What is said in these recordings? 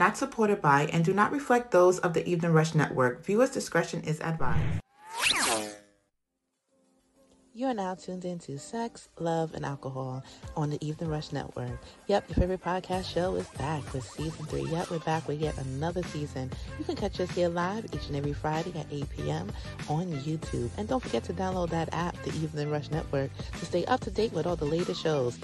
are not supported by and do not reflect those of the Evening Rush Network. Viewers' discretion is advised. You are now tuned into Sex, Love, and Alcohol on the Evening Rush Network. Yep, your favorite podcast show is back with Season 3. Yep, we're back with yet another season. You can catch us here live each and every Friday at 8 p.m. on YouTube. And don't forget to download that app, the Evening Rush Network, to stay up to date with all the latest shows.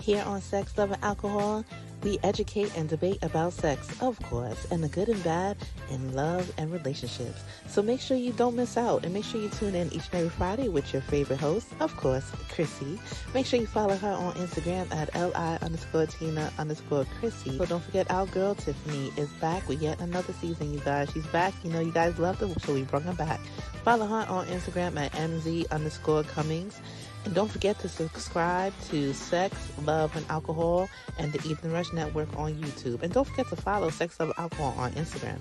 Here on Sex, Love, and Alcohol, we educate and debate about sex, of course, and the good and bad in love and relationships. So make sure you don't miss out, and make sure you tune in each and every Friday with your favorite host, of course, Christy. Make sure you follow her on Instagram at li_Tina_Christy. So don't forget, our girl Tiffany is back with yet another season, you guys. She's back. You know, you guys loved her, so we brought her back. Follow her on Instagram at mz_Cummings. And don't forget to subscribe to Sex, Love, and Alcohol and the Evening Rush Network on YouTube. And don't forget to follow Sex, Love, and Alcohol on Instagram.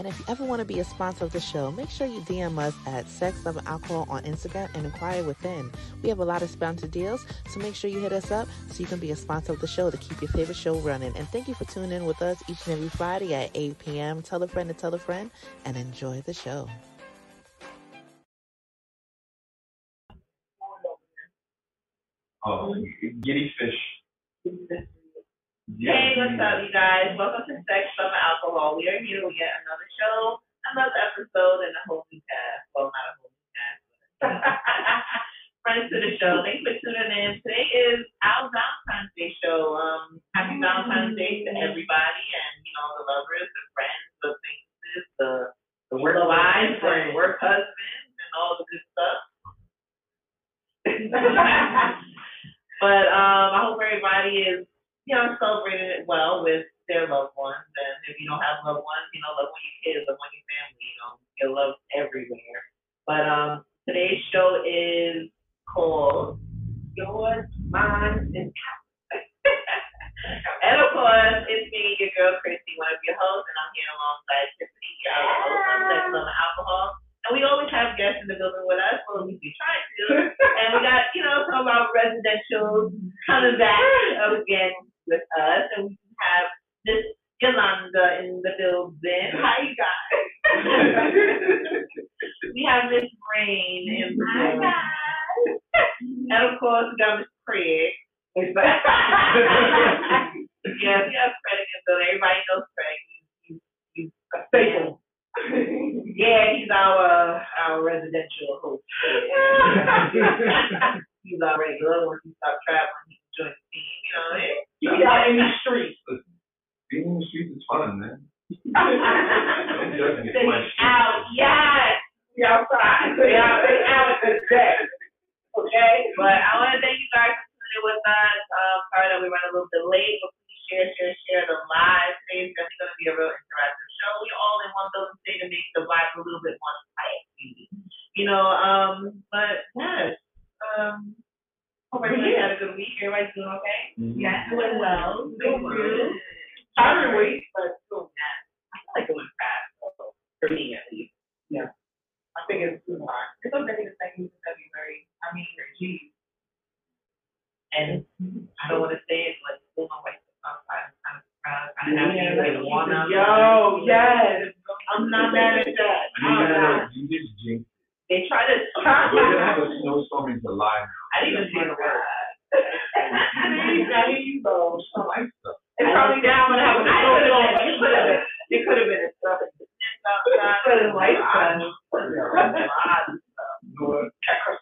And if you ever want to be a sponsor of the show, make sure you DM us at Sex, Love, and Alcohol on Instagram and inquire within. We have a lot of sponsor deals, so make sure you hit us up so you can be a sponsor of the show to keep your favorite show running. And thank you for tuning in with us each and every Friday at 8 p.m. Tell a friend to tell a friend and enjoy the show. Oh, giddy fish. Hey, what's up, you guys? Welcome to Sex, Love, and Alcohol. We are here with yet another show, another episode, and a whole new cast. Well, not a whole new cast, but friends to the show. Thanks for tuning in. Today is our Valentine's Day show. Happy Valentine's Day to everybody, and you know, the lovers, the friends, the things, the work wives, the work husbands, and all the good stuff. But I hope everybody is, you know, celebrating it well with their loved ones. And if you don't have loved ones, you know, love on your kids, love on your family, you know, you're loved everywhere. But today's show is called Yours, Mine, and Ours. And of course, it's me, your girl Christy, one of your hosts, and I'm here alongside Tiffany, your host on Sex, Love, and Alcohol. And we always have guests in the building with us, or at least we try to. And we got, you know, some of our residentials coming back again with us. And we have Miss Yolanda in the building. Hi, guys. We have Miss Rain in the building. Hi, guys. And, of course, we got Miss Craig. Yeah, we have Craig in the building. Everybody knows Craig. He's a staple. Yeah, he's our residential host. Yeah. He's our regular. Once he stops traveling, he can join the team. You know what I mean? He's out in the streets. Being in the streets is fun, man. Out, yes. We outside. We out today. Okay. But I want to thank you guys for tuning in with us. Sorry that we run a little bit late, but please share the live. Today's definitely going to be a real interactive. We all in one building today to make the vibe a little bit more tight, you know. But yes, hope everybody had a good week. Everybody's doing okay. Mm-hmm. Yeah, doing well. Doing good. Tired week, but doing that. I feel like it went fast though, for me at least. Yeah, I think it's too hard. It's already the same in February. I mean, geez, and I don't want to say it, but still my wife is outside. Yo, yes. I'm not mad at that. You just jinxed it. They try to. We're gonna have a snowstorm in July. I didn't even see the word. I mean, you know, some ice stuff. It's probably down when I was snowstorm. It could have been a stuff. It's light sun.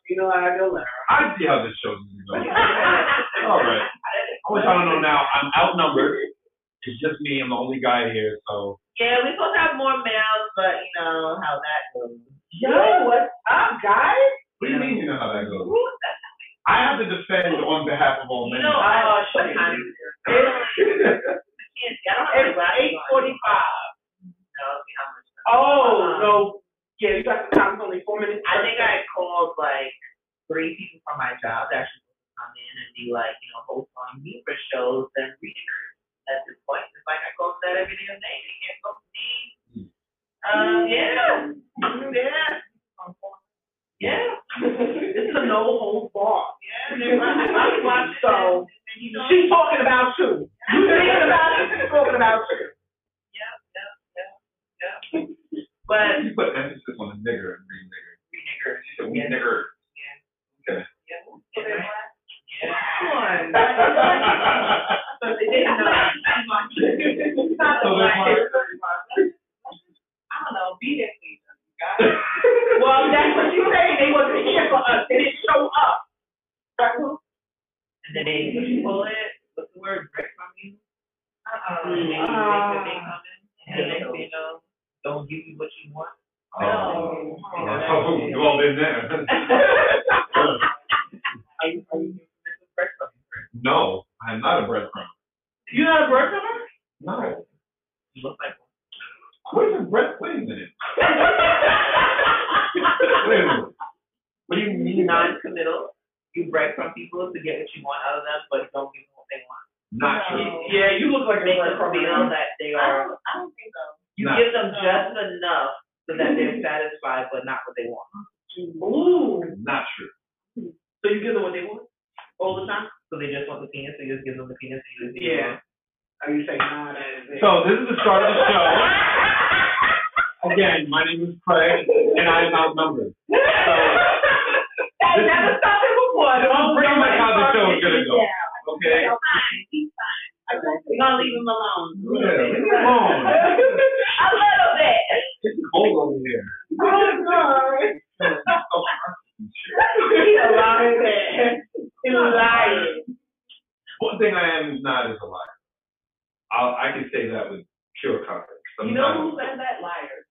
You know what? I go there. I see how this show's going. All right. I want y'all to know now. I'm outnumbered. It's just me. I'm the only guy here, so. Yeah, we're supposed to have more males, but you know how that goes. Yo, what's up, guys? What do you mean you know how that goes? I have to defend on behalf of all men. No, I don't have anybody. It's 8:45. Oh, no. Yeah, you got the time. Only 4 minutes. I think I called like 3 people from my job that actually come in and be like, you know, host on me for shows and readers. At this point, it's like I go to that every damn day. They can't go to me. Yeah. It's a no-hold bar. Yeah. I'm watching. So she's talking about you. You're thinking about it. She's talking about you. But you put emphasis on the nigger and re-nigger. Re-nigger. She said we nigger. Yeah. Okay. Yeah. Come on. So they didn't know. I don't know. Be that nigger. Well, that's what you say. They wasn't here for us. They didn't show up. And then they pull it. What's the word? Break from you. They come in and they don't give you what you want. Oh, you all been there. Are you a breadcrumb? No, I'm not a breadcrumb. You're not a breadcrumber? No. You look like one. Wait a minute. What do you mean? Non-committal. You breadcrumb people to get what you want out of them, but don't give them what they want. Not true. Yeah, you look like a breadcrumber. They feel that they are. I don't think so. You give them just enough so that they're satisfied, but not what they want. Ooh. Not true. So you give them what they want all the time? So they just want the penis, so you just give them the penis. And you Are you saying no? So this is the start of the show. Again, my name is Craig, and I am outnumbered. So that never started before. Don't bring my how the show is going to go. Okay. He's fine. I'm gonna leave him alone. Yeah, leave him alone. A little bit. It's cold over here. I'm sorry. He's a liar. He's a liar. One thing I am not is a liar. I can say that with pure confidence. You know who says that? Liars.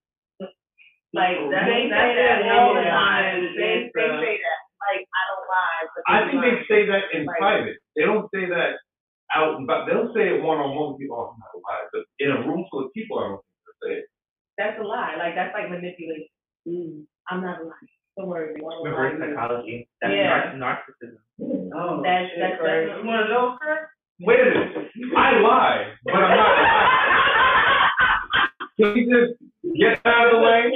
Like they say that all the time. They say that. Like I don't lie. I think they say that in private. They don't say that. Out and about, they'll say it one-on-one with people. Oh, I'm not a lie, but in a room full of people, I don't think they'll say it. That's a lie. Like, that's like manipulation. I'm not a lie. Don't worry. Reverse psychology. That's narcissism. Oh, that's right. You want to know, Kurt? Wait a minute. I lie, but I'm not a lie. Can we just get out of the way?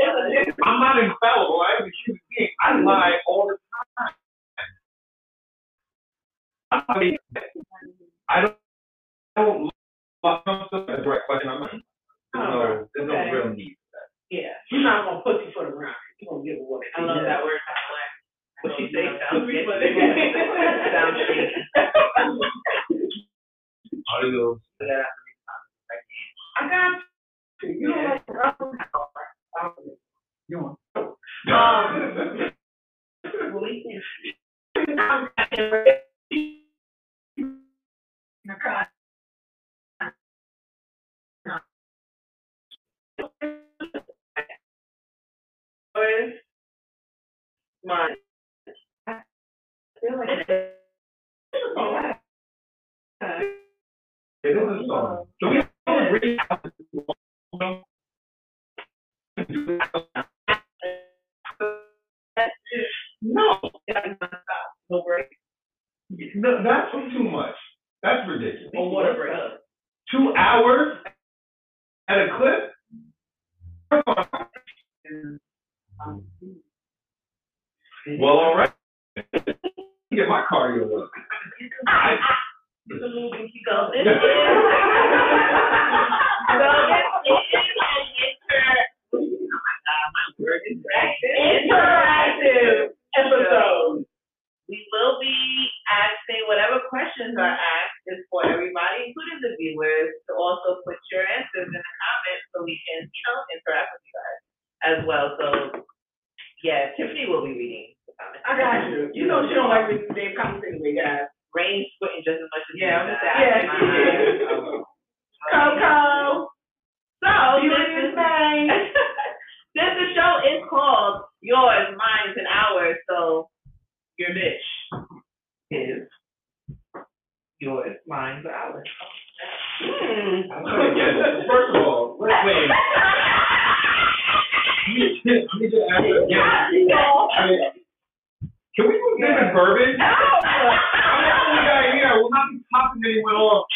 I'm not infallible. I'm a human being. I lie all the time. I don't love myself as a direct question. I'm not. There's no real need for that. Yeah. You're not going to put your foot around. You're going to give a woman. I love that word. What she say sounds good. Sounds shady. Audio. Yeah. I got you. You don't have your own power. You don't. Mine. I feel like it's a song. Do we have to read out the song? No. No break. No, that's too much. That's ridiculous. Well, what a break. 2 hours at a clip? Come on. Well, all right. Get my cardio up. It's a little bit go. This is. Oh my God, my word is interactive episode. We will be asking whatever questions are asked is for everybody, including the viewers, to also put your answers in the comments so we can, interact with you guys as well. So. Yeah, Tiffany will be reading the comments. I got you. You know she don't like reading the comments anyway, guys. Rain's squinting just as much as you. Coco. So since the show is called Yours, Mine's, and Ours, so your bitch is yours, mine's, and ours. First of all, wait. I need to ask you again. Can we put this in bourbon? No. I'm the only guy here. I will not be popping anyone off.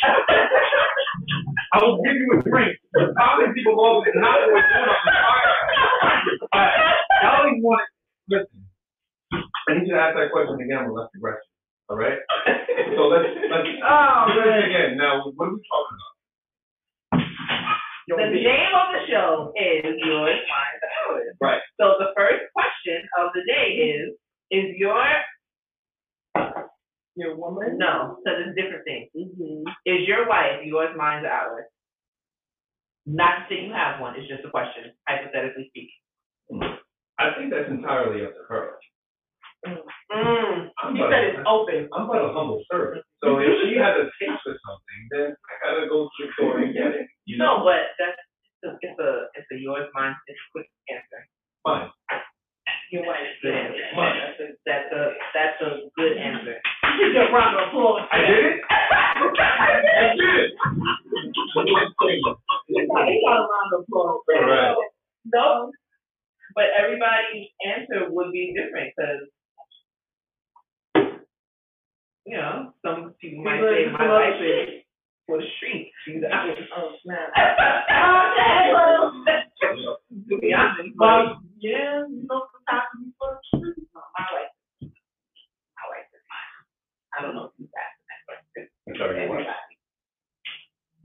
I will give you a drink. Popping people off is not what you're doing. I only want to listen. I need you to ask that question again with less aggression. All right? So let's do this again. Now, what are we talking about? The name of the show is Yours, Mine, and Ours. good. Right. So the first question of the day is your woman? No, so it's different things. Mm-hmm. Is your wife yours, mine, or ours? Not to say you have one. It's just a question, hypothetically speaking. I think that's entirely up to her. Mm. He said it's open. I'm but a humble servant. So if she has a taste for something, then I gotta go to the store and get it. You know? No, but that's it's a yours, mine, it's a quick answer. Fine. Your wife is good answer. Fine. That's a good answer. You should get a round of applause. I did it. I did it. He got a round of applause. All right. No, but everybody's answer would be different because. You know, some people might say my wife is for the street. She's out. Oh, snap. To be honest, yeah, you know, sometimes you for the street. My wife is mine. I don't know if you guys are that question.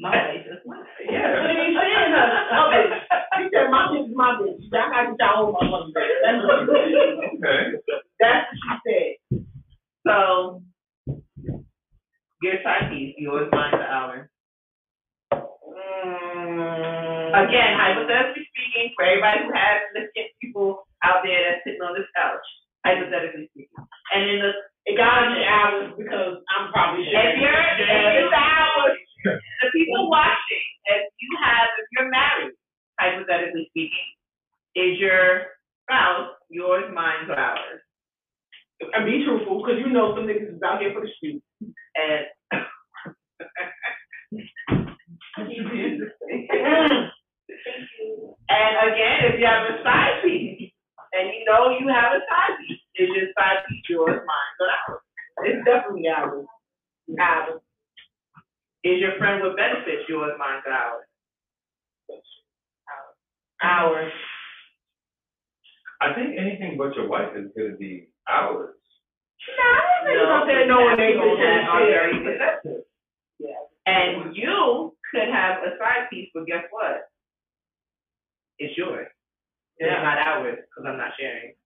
My wife is mine. Yeah. She said, my bitch is my bitch. Y'all got to own my mother. That's what she said. So, your side piece, yours, mine, or ours? Again, hypothetically speaking, for everybody who has listening people out there that's sitting on this couch, hypothetically speaking. And then it got into ours because I'm probably sure. If it's ours, the people watching, if you're married, hypothetically speaking, is your spouse yours, mine, or ours? And be truthful, because you know some niggas is out here for the street. And and again, if you have a side piece, and you know you have a side piece, is your side piece yours, mine, or ours? It's definitely ours. Ours. Is your friend with benefits yours, mine, or ours? Ours. I think anything but your wife is going to be ours. No, I don't think they are very possessive. Yeah. And you could have a side piece, but guess what? It's yours. Yeah. It's not ours because I'm not sharing.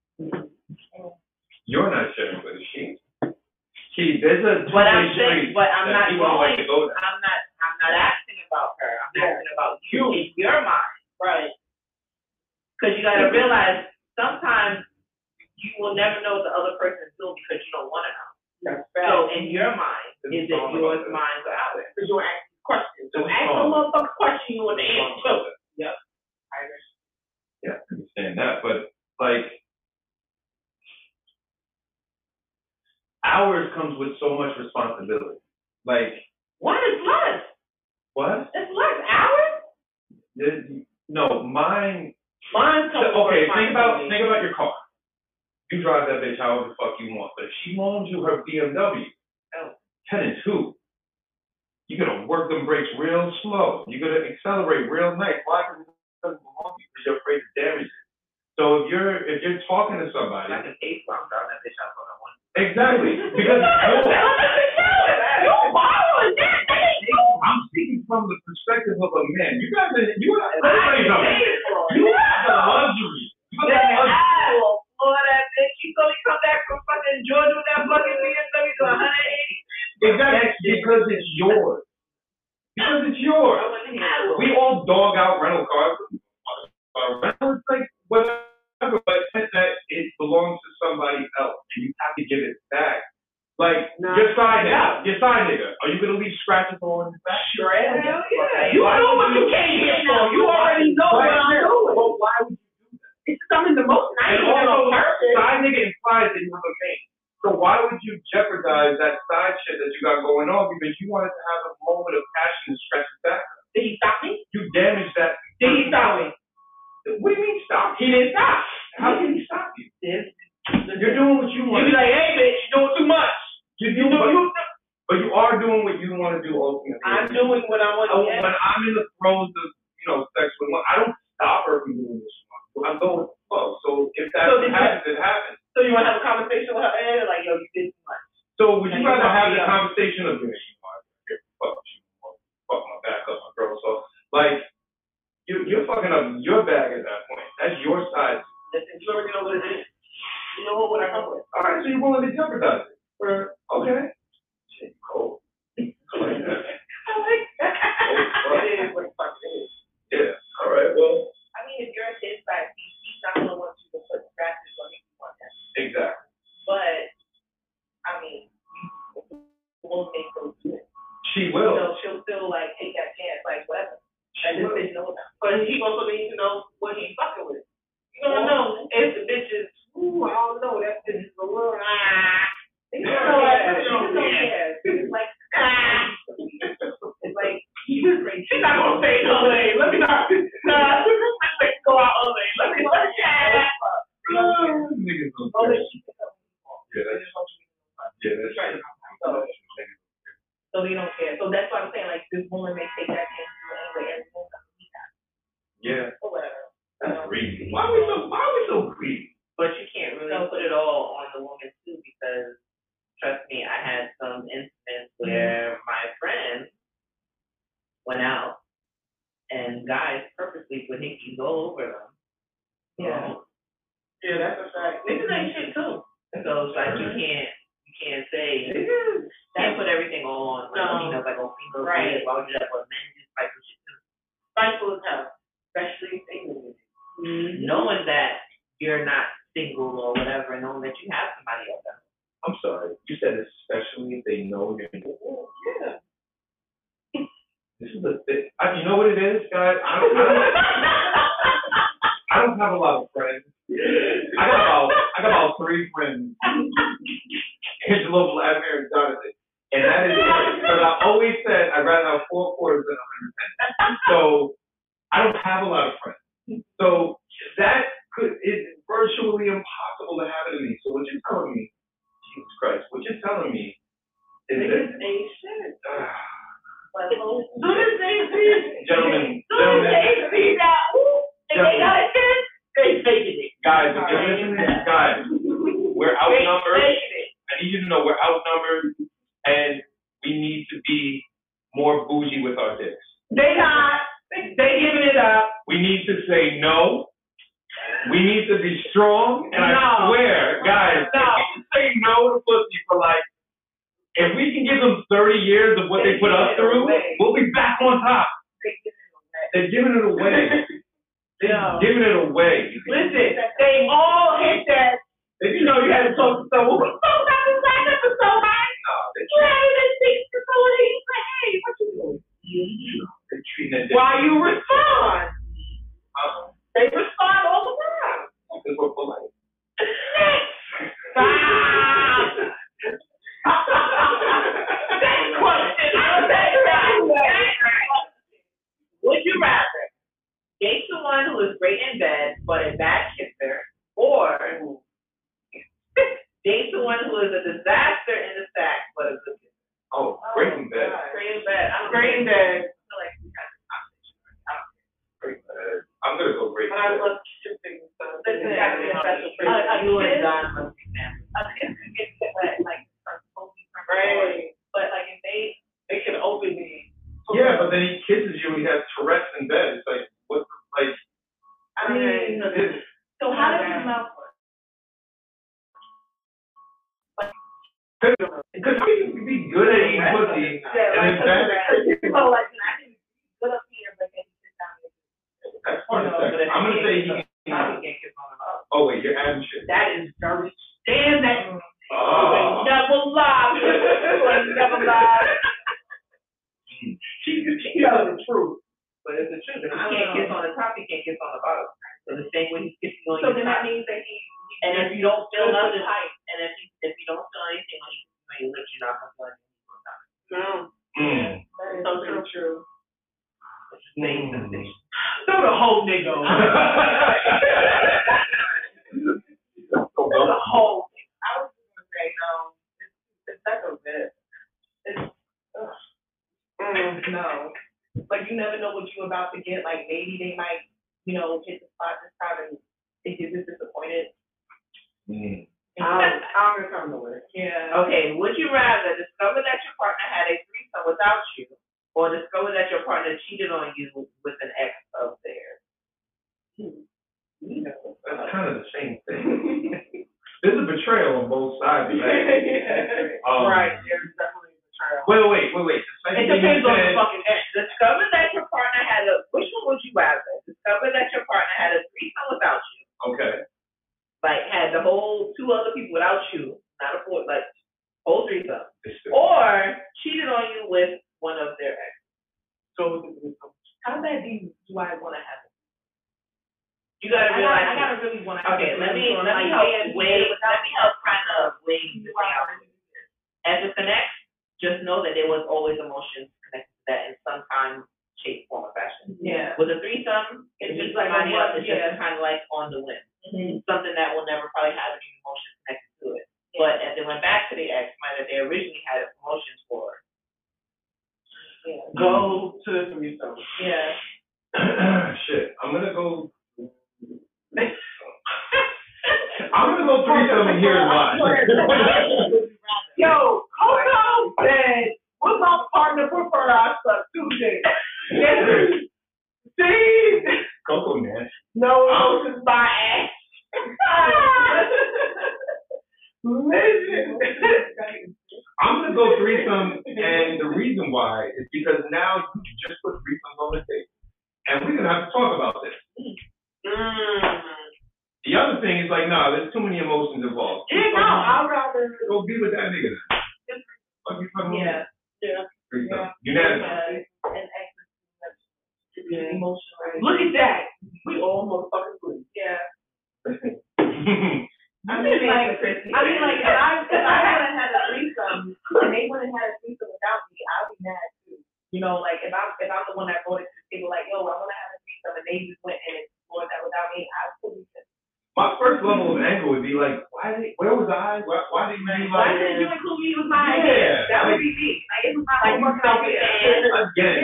You're not sharing, but it's she. She, there's a but I'm saying, but I'm not going. I'm not asking about her. I'm asking about you. It's your mind, right? Because you got to realize. Sometimes you will never know what the other person is doing because you don't want to know. Right. So in your mind, is it yours, mine, or ours? Because you're asking questions. So ask a motherfucking question you want to answer. Yep. I understand. Yeah, I understand that. But, like, ours comes with so much responsibility. Like, what is less? What? It's less. Ours? No, mine. Okay, think about your car. You drive that bitch however the fuck you want, but if she loans you her BMW, 10 and 2, you're gonna work them brakes real slow. You're gonna accelerate real nice. Why? Because you're afraid to damage it. So if you're talking to somebody, I can hate bomb down that bitch house on that one. Exactly, because I'm speaking from the perspective of a man. You got the luxury. All that bitch, you gonna come back from fucking Georgia with that fucking BMW to 180. Exactly, because it's yours. Because it's yours. We all dog out rental cars. Rental is like whatever, but that it belongs to somebody else, and you have to give it back. Like, your side nigga. Are you going to leave scratches on his back? Sure. Hell yeah. You know what you came here for. You already know what I'm doing. But why would you do that? It's something the most nice. And also, side nigga implies that you have a mate. So why would you jeopardize that side shit that you got going on because you wanted to have a moment of passion and stretch it back? Did he stop me? You damaged that. Did he stop me? What do you mean stop? He didn't stop. How can he stop you? You're doing what you want. You be like, hey, bitch, you're doing too much. But you are doing what you want to do ultimately. I'm doing what I want to do. When I'm in the throes of, sex with one, I don't stop her from doing this one. I'm going with the flow. So if that happens, it happens. So you want to have a conversation with her and like, yo, you did too much. So would you rather have the conversation of, fuck my back up, my girl. So, like, you're fucking up your bag at that point. That's your size. And you already know what it is. You know what I come with. All right, so you're willing to jeopardize it. Okay. Shit, cool. Yeah, all right, well. I mean, if you're a kid, like, he's not going to want you to put scratches on him. Exactly. But, I mean, you won't make those do it. She will. You know, she'll still, like, take that chance, like, whatever. She will. Didn't know that. But he also needs to know what he's fucking with. You don't know if the bitch is, ooh, I don't know, that bitch is a little, You don't know that. You don't care. It's like, It's like, she's not going to say no way. Let me not. Let's go out all day. Let me not. So they don't care. So that's why I'm saying, like, this woman may take that chance anyway, and won't need that. Yeah. Or whatever. That's greedy. Why are we so greedy? But you can't really put it all on the woman too, because trust me, I had some instance where my friend went out and guys purposely put hickeys all over them. Yeah. Yeah, that's a fact. Niggas ain't shit too. So it's like you can't say can't put everything all on like on female right. Why would you have a men just fight for shit too? Fightful as hell. Especially single women. Mm-hmm. Knowing that you're not single or whatever, knowing that you have somebody else. I'm sorry, you said especially if they know you're single. Yeah. This is a thing. You know what it is, guys? I don't have a lot of friends. I got about three friends. Angelo, Vladimir, and Jonathan. And that is because I always said I'd rather have 4 quarters than 100%. So I don't have a lot of friends. So that is virtually impossible to happen to me. So what you're telling me, Jesus Christ, what you're telling me is that ain't shit. Soon as they see, gentlemen, they see that, and they got a chance, they taking it. Guys, we're outnumbered. I need you to know we're outnumbered, and we need to be more bougie with our dicks. They not. They giving it up. We need to say no. We need to be strong, and I swear, guys, we need to say no to pussy for like. If we can give them 30 years of what they put us through, we'll be back on top. They're giving it away. They're giving it away. Listen, they all hit that. If you know you had to talk to someone, what the fuck was this last episode, right? You had to speak to someone and you said, hey, what you doing? Why you respond? They respond all the time. Because we're polite. Stop. That question, I'll take that. Would you rather date someone who is great in bed but a bad kisser, or date someone who is a disaster in the sack but a good kisser? Oh, great in bed. Great in bed. I feel like we have this conversation right now. Great in bed. I'm gonna go great in bed. I love kissing. Listen, I think that's a great. You and Don must be family. I think it's like. Right. But like if they can open me. Yeah, but then he kisses you and he has Tourette's in bed. It's like what? Like I mean, so how does he mouth work? Because how can you be good at eating pussy and then bad? So like I can put up here, but then sit down. That's part of sex. I'm gonna say he can't kiss on another. Oh wait, you're adding shit. That is very damn that. Oh. You ain't never lied. She knows the truth. But it's the truth. And he can't kiss on the top, he can't kiss on the bottom. So the same way he's kissing on your top. So then that means that he and if you don't feel nothing, and if you don't feel anything when he's kissing on your lips, you're not going to feel anything on top. No. That is so true. It's the same sensation. Throw the whole nigga over. Throw the whole nigga. I was going to say, it's like a bit. No. Like, you never know what you're about to get. Like, maybe they might, hit the spot this time and they get disappointed. I'm going to come to it. Yeah. Okay, would you rather discover that your partner had a threesome without you, or discover that your partner cheated on you with an ex of theirs? there's betrayal on both sides, right? Yeah. Right, there's definitely betrayal. Wait. It depends on the fucking ex. Discover that your partner had a. Which one would you rather? Discover that your partner had a threesome without you. Okay. Like had the whole two other people without you, not a fourth, like whole threesome, or cheated on you with one of their ex. So how bad do I want to have it? You gotta realize. I gotta really want to. Okay, let me help kind of weigh this out. As it connects, just know that there was always emotions connected to that in some kind, shape, form, or fashion. Yeah. With a threesome, it's just like somebody else. It's just kind of like on the whim. Mm-hmm. Something that will never probably have any emotions connected to it. Yeah. But as they went back to the ex, might that they originally had emotions for. Yeah. Go to the threesome. Yeah. Shit, I'm gonna go. I'm gonna go threesome and hear why. Yo, Coco said, "What's my partner prefer? I suck Tuesday." Yes, see, Coco man. No emotions by ass. Listen, I'm gonna go threesome, and the reason why is because now you can just put threesomes on the table, and we're gonna have to talk about this. The other thing is like, nah, there's too many emotions involved. Yeah, no, I'd rather go be with that nigga then. What the fuck you talking about? Yeah. Yeah. You never know. Look at that. We all motherfucking good. Yeah. I mean, like, if I haven't had a threesome and they wouldn't have had a threesome without me, I'd be mad too. You know, like if I'm the one that brought it to the table, like, yo, I want to have a threesome and they just went and explored that without me, I'd still be pissed. My first level of anger would be like, where was I? Why didn't anybody? Why didn't you include me with my idea? That would be me. Like, it was my like work idea. Again,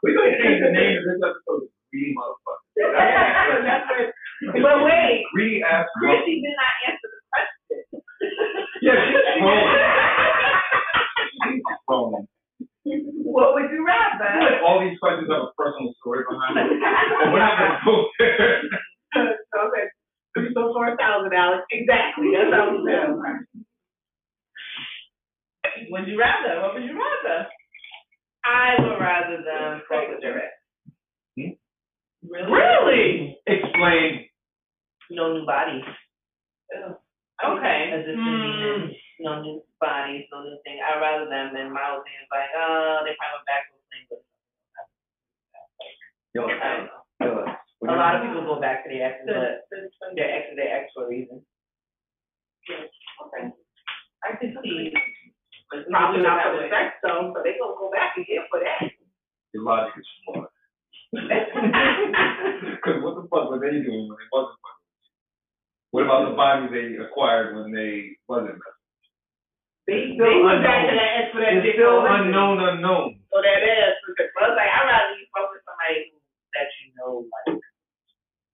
we're gonna change the name of this episode to Greedy Motherfucker. But wait, Greedy ass. Christy did not answer the question. Yeah, she's trolling. What would you rather? Like all these questions have a personal story behind them, but we're not gonna go there. Okay. $3,000 for $1,000. Exactly. That's how we sound. Would you rather? What would you rather? I would rather them fuck with their ex. Really? Explain. No new bodies. Okay. As if no new bodies, no new thing. I'd rather them than my old things like, they probably went back to the thing. I don't know. A lot of people go back to their exes, but their ex is their ex for a reason. Okay. I can see. It's probably not for the sex, though, so they're going to go back again for that. Your logic is flawed. Because what the fuck were they doing when they wasn't fucking? What about the bodies they acquired when they wasn't messing? They went back to that ex for that. It's still unknown. So that is. I was like, I'd rather you fuck with somebody that you know, like,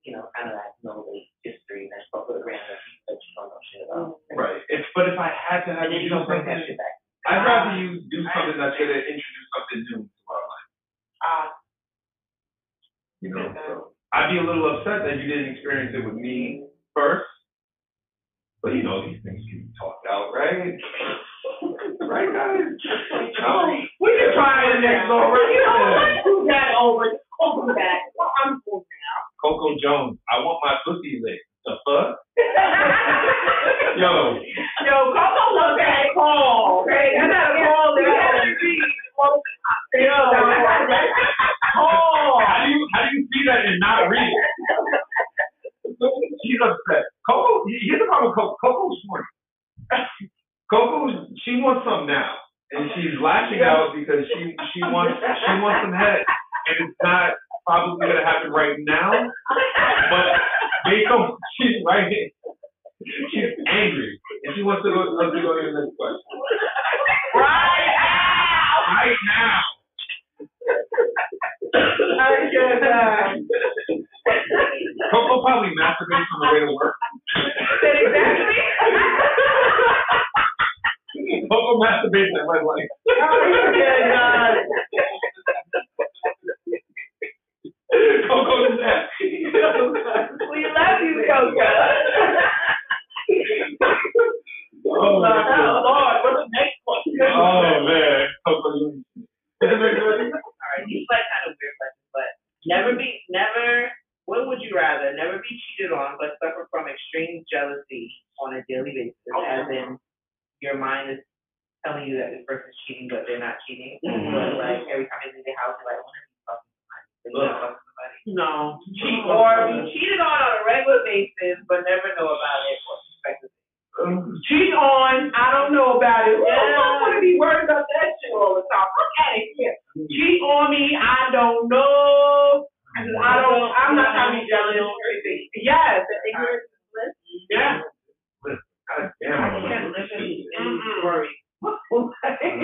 you know, kind of like know the history and that's what with random that you don't know shit about. Right. But if I had to have you do something, I'd rather you do something that's going to introduce something new to our life. You know, so I'd be a little upset that you didn't experience it with me first. But you know, these things can be talked out, right? Right, guys? We can try it next door. You know, let's do that over. Welcome back. Well, I'm cool now. Coco Jones, I want my pussy licked. The fuck? Yo, Coco wants that call. Okay, I got a call. You have to be close. Yo, call. How do you see that and not read it? She's upset. Coco, here's the problem. Coco's smart. Coco, she wants some now, and she's lashing out because she wants some head. And it's not probably going to happen right now, but she's right here. She's angry, and she wants to go to the next question. Right now! Coco probably masturbates on the way to work. Exactly. Coco masturbates at my life. Oh, God. Coco is that. We love you, Coco. Right? Never. What would you rather? Never be cheated on, but suffer from extreme jealousy on a daily basis, as in your mind is telling you that this person's cheating, but they're not cheating. Mm-hmm. But like every time they leave the house, they're like, I want to be fucking somebody. They're not fucking somebody. No. Or be cheated on a regular basis, but never know about it or suspect it. Cheat on, I don't know about it. Yeah. I don't want to be worried about that shit all the time. Fuck out of here. Cheat on me, I don't know. I'm not trying to be jealous. Yes, the ignorance is bliss. Yeah. I can't live in worry. Okay.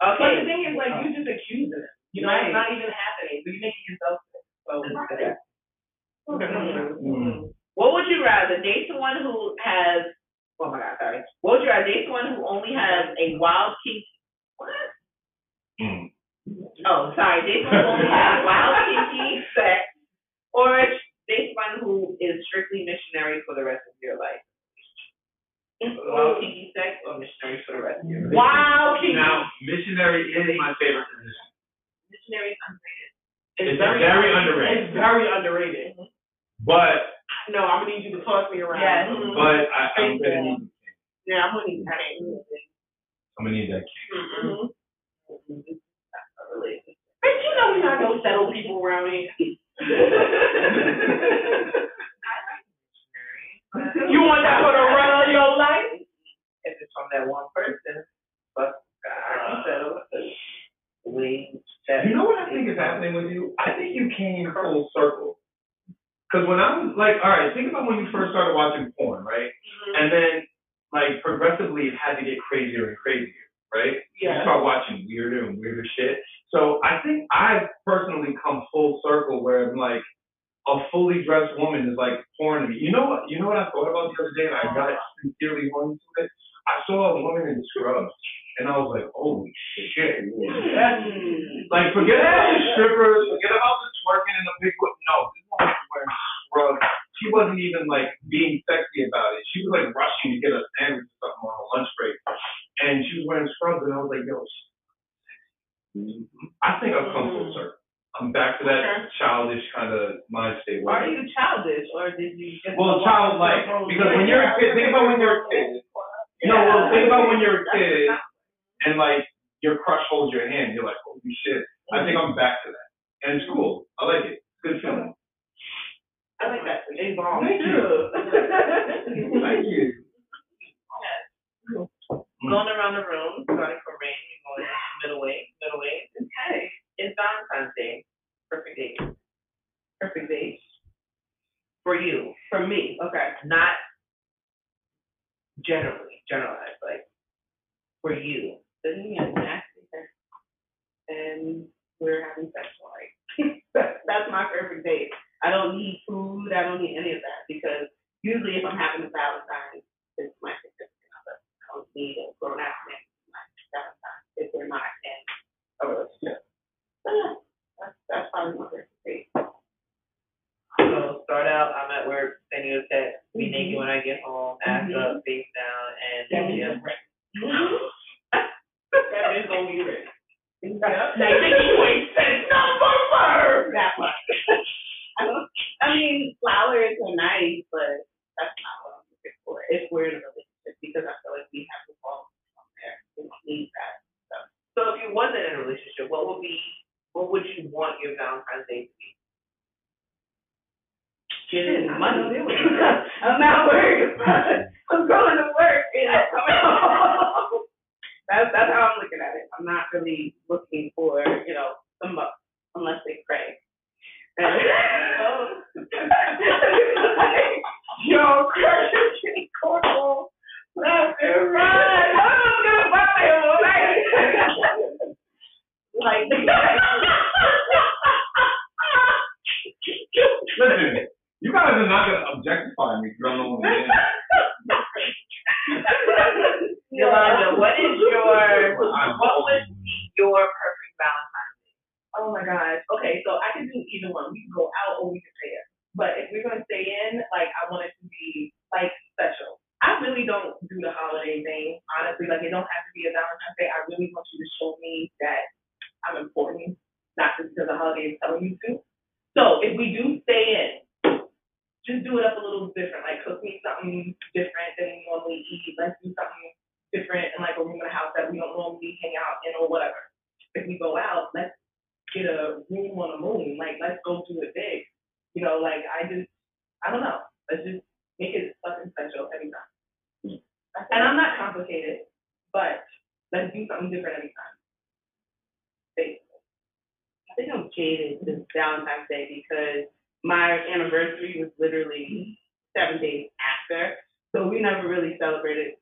But the thing is, like, you just accusing it. You know, it's not even happening. So you're making yourself sick. What would you rather date someone who has? Oh my God, sorry. What would you rather date someone who only has a wild kink? What? Oh, sorry. Date someone who only has wild kinky sex, or date someone who is strictly missionary for the rest of your life? Wild kinky sex or missionary for the rest of your life? Wild kinky. Now, missionary is my favorite position. Missionary is underrated. It's very underrated. It's very underrated. But. No, I'm gonna need you to toss me around. Yeah. But I'm gonna need the kick. Yeah, I'm gonna need that. I'm gonna need that kick. That's not related. But you know we're not gonna settle people around here. You want that for the rest of your life? If it's from that one person, but I can settle the way that. You know what I think is happening with you? I think you came full circle. Because when I was like, all right, think about when you first started watching porn, right? Mm-hmm. And then, like, progressively it had to get crazier and crazier, right? Yeah. You start watching weirder and weirder shit. So I think I've personally come full circle where I'm like, a fully dressed woman is like porn to me. You know what I thought about the other day, and I got sincerely wanting to it? I saw a woman in scrubs, and I was like, holy shit. Like, forget about the strippers, forget about the twerking and the big whip. No, this woman was wearing scrubs. She wasn't even, like, being sexy about it. She was, like, rushing to get a sandwich or something on a lunch break. And she was wearing scrubs, and I was like, yo, I think I've come full circle. I'm back to that childish kind of mind state. Are you childish, or did you just... Well, childlike. Because when you're a kid, think about when you're a kid. You know, well, think about when you're a kid and, like, your crush holds your hand. You're like, holy shit. I think I'm back to that. And it's cool. I like it. It's good feeling. I like that. Thank you. Thank you. Going around the room, starting from rain, you're going middle way. Okay. It's Valentine's Day. Perfect date. For you. For me. Okay. Not generalized, like, for you, doesn't mean it's nasty, and we're having sex, like, that's my perfect date. I don't need food, I don't need any of that, because usually if I'm having a Valentine, it's my significant other. I don't need a grown-up man to my Valentine if they're not in a relationship. So yeah, that's probably my perfect date. So start out, I'm at work, send you a text, we make you when I get home, ass up, face down, and that's it. That is only ready. Now you think you ain't said number for that much. I mean, flowers are nice, but that's not what I'm looking for. If we're in a relationship, because I feel like we have to fall from there. We don't need that stuff. So if you wasn't in a relationship, what would you want your Valentine's Day to be? Shit, I'm not doing it. I'm not worried about it. I'm going to work. That's how I'm looking at it. I'm not really looking for, you know, some up, unless they Craig. Yo, Craig, Kitty Cornwall, left and right. I'm just going to buy my own life. Listen. You guys are not going to objectify me, because I don't know what I am. Yolanda, what would be your perfect Valentine's Day? Oh my gosh. Okay, so I can do either one. We can go out or we can stay in. But if we're going to stay in, like, I want it to be, like, special. I really don't do the holiday thing, honestly. Like, it don't have to be a Valentine's Day. I really want you to show me that I'm important, not just because the holiday is telling you to. So So if we do stay in, just do it up a little different. Like, cook me something different than we normally eat. Let's do something different in, like, a room in a house that we don't normally hang out in or whatever. If we go out, let's get a room on the moon. Like, let's go do it big. You know, like, I don't know. Let's just make it fucking special every time. And I'm not complicated, but let's do something different every time. Basically. I think I'm jaded this Valentine's Day because my anniversary was literally 7 days after, so we never really celebrated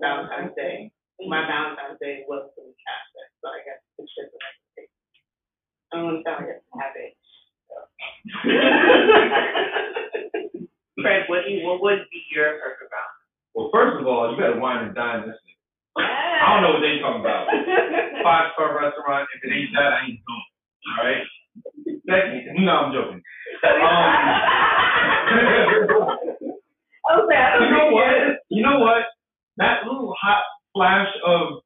Valentine's Day. My Valentine's Day was the week after, so I guess it's just the next day. I don't want to sound like a habit. Craig, what would be your perfect balance? Well, first of all, you gotta wine and dine this thing. Yeah. I don't know what they talking about. 5-star restaurant, if it ain't that, I ain't doing it. All right? Second, no, I'm joking. Okay, you know what? That little hot flash of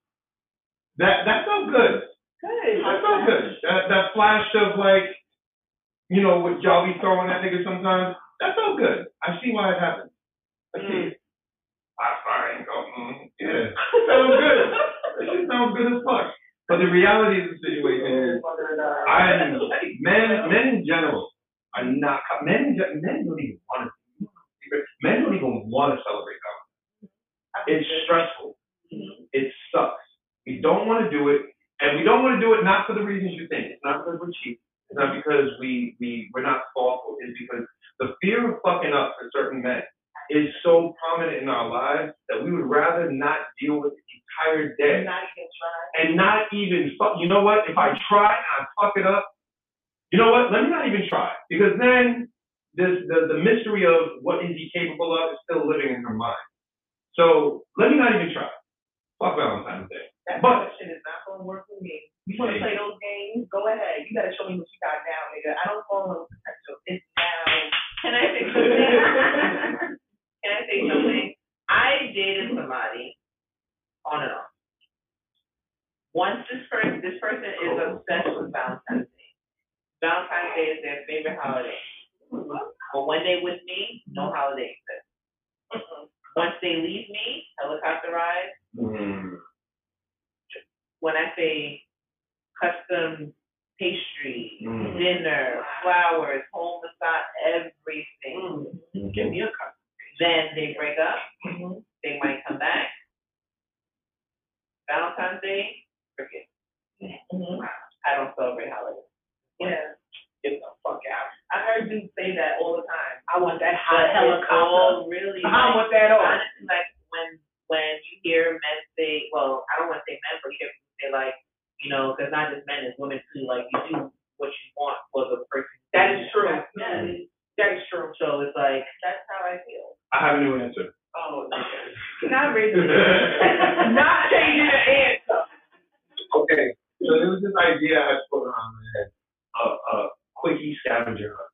that felt good. That felt good. That flash of, like, you know, what y'all be throwing at niggas sometimes. That felt good. I see why it happened. I see it. Yeah. It sounds good. It just sounds good as fuck. But the reality of the situation is, men in general are not. Men don't even want to. Men don't even want to celebrate that. It's stressful. It sucks. We don't want to do it, and we don't want to do it not for the reasons you think. It's not because we're cheap. It's not because we're not thoughtful. It's because the fear of fucking up for certain men is so prominent in our lives that we would rather not deal with the entire day. Not even try. And not even fuck. You know what? If I try and I fuck it up, you know what? Let me not even try. Because then the mystery of what is he capable of is still living in your mind. So let me not even try. Fuck Valentine's Day. That question is not going to work for me. You want to play those games? Go ahead. You got to show me what you got now, nigga. I don't want no potential. It's down. Can I say something? Can I say something? I dated somebody on and off. Once this person is obsessed with Valentine's Day. Valentine's Day is their favorite holiday. But when they with me, no holiday exists. Once they leave me, helicopter ride. When I say custom pastry, dinner, flowers, home massage, everything. Give me a cup. Then they break up. They might come back. Valentine's Day, forget. I don't celebrate holidays. Yeah. Get the fuck out. I heard you say that all the time. I want that hot helicopter. Really? I want that all. Honestly, like when you hear men say, well, I don't want to say men, but you hear people say, like, you know, because not just men, it's women too. Like, you do what you want for the person. That is true. Yeah. That is true. So it's like, that's how I feel. I have a new answer. Oh, okay. Not raising your answer. Not changing the answer. Okay. So there was this idea I put around my head. A quickie scavenger hunt.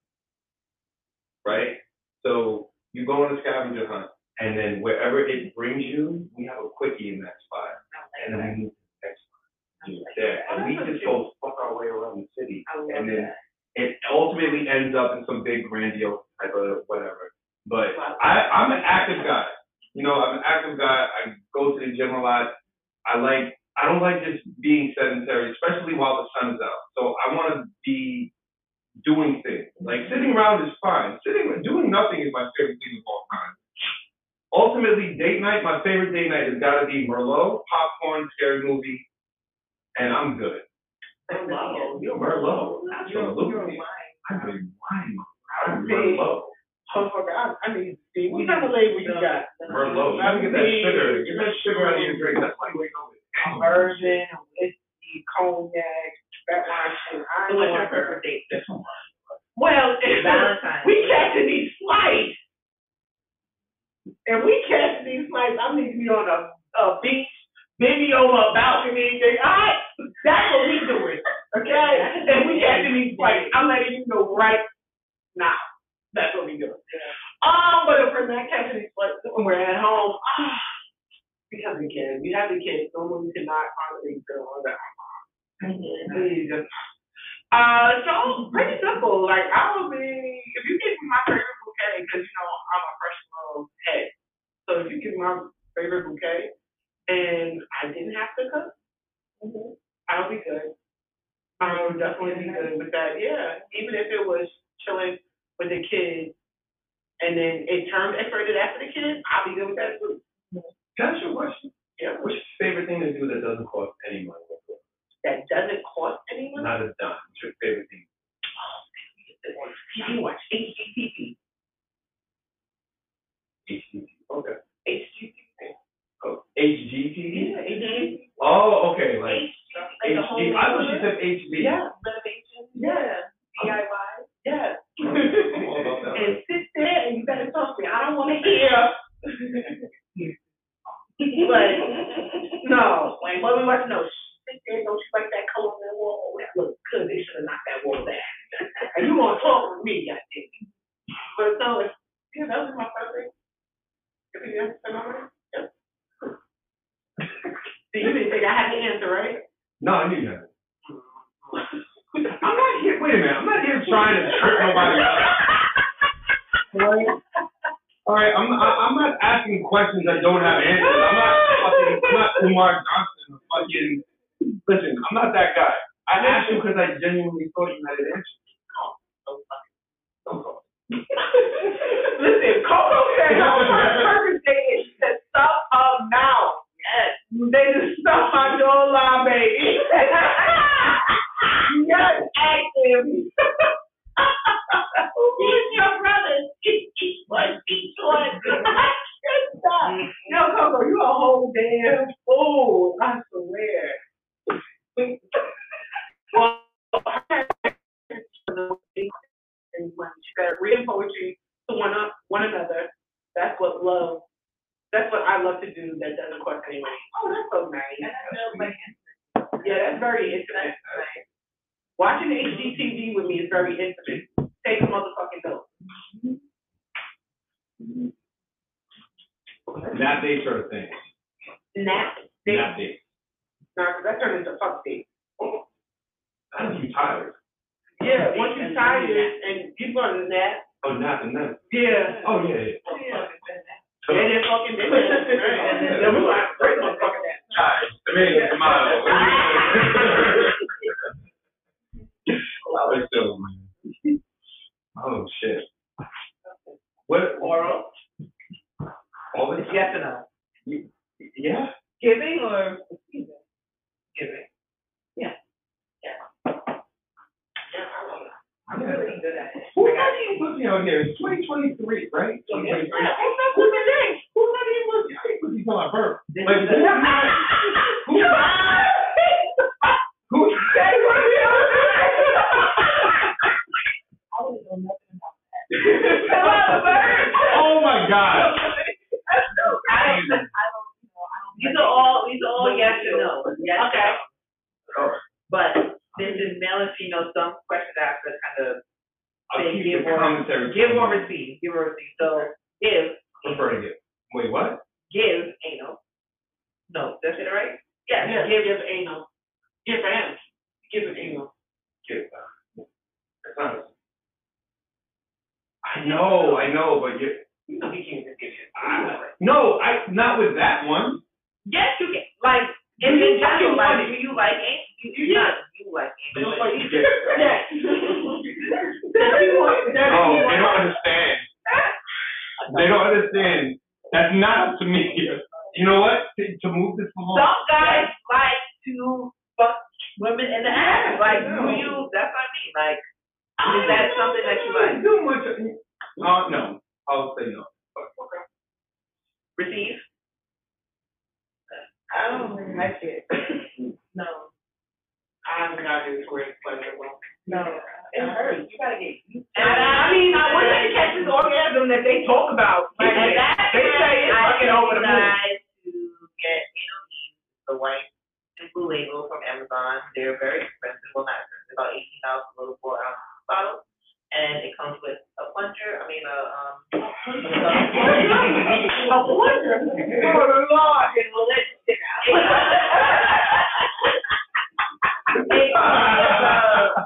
Right? So you go on a scavenger hunt, and then wherever it brings you, we have a quickie in that spot. And then we move to the next spot. And we just go fuck our way around the city. And then it ultimately ends up in some big grandiose type of whatever. But I'm an active guy. You know, I'm an active guy. I go to the gym a lot. I don't like just being sedentary, especially while the sun's out. So I want to be doing things. Like, sitting around is fine. Doing nothing is my favorite thing of all time. Ultimately, date night, my favorite date night has got to be Merlot, popcorn, scary movie, and I'm good. Merlot. Yo, Merlot. I drink wine. I drink Merlot. Oh, my God. I mean, what type of label you got? Merlot. You got to get that sugar. Get that sugar out of your drink. That's why you ain't over. Virgin, whiskey, cognac, that kind of shit. I don't want her to date this one. Well, it's Valentine's. We catching these flights. And we catching these flights. I need to be on a beach, maybe on a balcony. All right, that's what we doing, okay? And we catching these flights. I'm letting you know right now. That's what we doing. But if we're not catching these flights when we're at home, because we can. We have the kids. Someone we cannot honestly go on that. Please just So pretty simple. Like I would be, if you give me my favorite bouquet, because you know I'm a fresh love head. So if you give me my favorite bouquet, and I didn't have to cook, mm-hmm. I'll be good. I would definitely be good with that. Yeah, even if it was chilling with the kids, and then it turned extroverted after the kids, I'll be good with that too. Can I ask you a question? Yeah. What's your favorite thing to do that doesn't cost any money? That doesn't cost anyone? Not a dime. It's your favorite thing. Oh, TV watch. HGTV. HGTV. Okay. HGTV. Oh, HGTV? Yeah, HGTV. Oh, okay. Like, HGTV. I thought you said HB. Yeah. Renovation. Yeah. DIY. Yeah. And sit there and you better talk to me. I don't want to hear. But, no. Like, what we want to know? Don't you like that color on that wall? Oh, that looks good. They should have knocked that wall back. And you want to talk with me, I think. But so, yeah, that was my first thing. Yep. So you didn't think I had the answer, right? No, I knew that. I'm not here. Wait a minute. I'm not here trying to trick nobody out. All right. I'm not asking questions that don't have answers. I'm not Lamar Johnson or fucking. Listen, I'm not that guy. I asked you because I genuinely thought you had an answer. Oh, don't call me. Listen, Coco said on her first day, and she said, "Stop up now." Yes. They just stop my door line, baby. Yes, active. Who is your brother? Each one. Stop. No, Coco, you a whole damn fool. I swear. Well, I had reading poetry to one another. That's what love. That's what I love to do. That doesn't cost any money. Oh, that's so nice. Yeah, that's very intimate. Nice. Watching the HGTV with me is very intimate. Take a motherfucking dope. Nap day sort of thing. Nap day. Now, that turned into fuck date. Once you're tired. Yeah, once you're tired and you go to nap. Oh, nap. Yeah. Oh, yeah. Yeah. They didn't fucking do it. Then we gonna have to break on fucking nap. Tired. The man is tomorrow. Oh, shit. What? Oral? All this? Yes and no. Yeah? Giving or? Giving. Yeah. I'm really good at it. Who's not even looking out here? It's 2023, right? Yeah. 2023. Who's not even looking? I ain't looking till my birth. Like, who's that? I wouldn't know nothing about that. Oh my God. I don't. These are all yes and no. Yes. Okay. But this is male and female. Some questions I have to kind of say give or receive. So give. Prefer to give. Wait, what? Give anal. No, that's it, right? Yeah. Give anal. Give for him. Give an anal. Give. That's not. I know, but you know he can't just give you. No, I not with that one. Yes, you can. Like, in the general, like, do you like it? You like it. Yeah. No, they don't understand. They don't understand. That's not up to me. You know what? To move this along. Some guys like to fuck women in the ass. Like, do you? That's what I mean. Like, is that something that you like? Too much. No. I'll say no. Okay. Receive. I don't really like it. No. I am not into it. No. It hurts. You gotta get used to it. I mean, I wish I could catch this orgasm that they talk about. Like, they say it's fucking over the moon. I to get the white and blue label from Amazon. They're very expensive. Well, not expensive. About $18 a little 4-ounce bottle. And it comes with a plunger. A plunger? Oh, Lord. It will let you sit out. It comes with a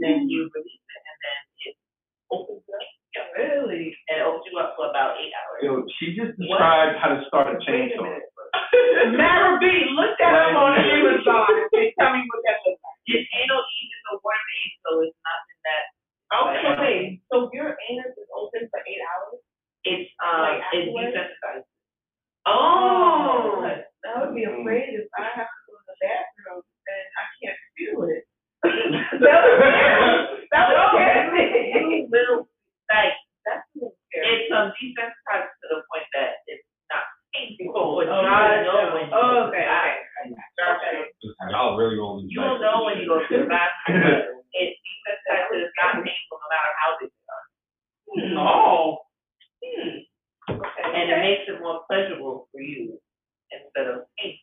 then you release it, and then it opens up. Really? And it opens you up for about 8 hours. Yo, she just described how to start a chainsaw. Mara B, look that up on Amazon and tell me what that looks like. It's anal ease, it's a word name, so it's nothing that. Okay, so your anus is open for 8 hours? It's desensitized. Oh, I would be afraid if I have to go to the bathroom and I can't feel it. That was like, that's a little scary. It's desensitized to the point that it's not painful. Y'all really rolling. You will know when you go to the bathroom. It's desensitized to it's not painful no matter how big they are. Oh. Okay. And it makes it more pleasurable for you instead of painful.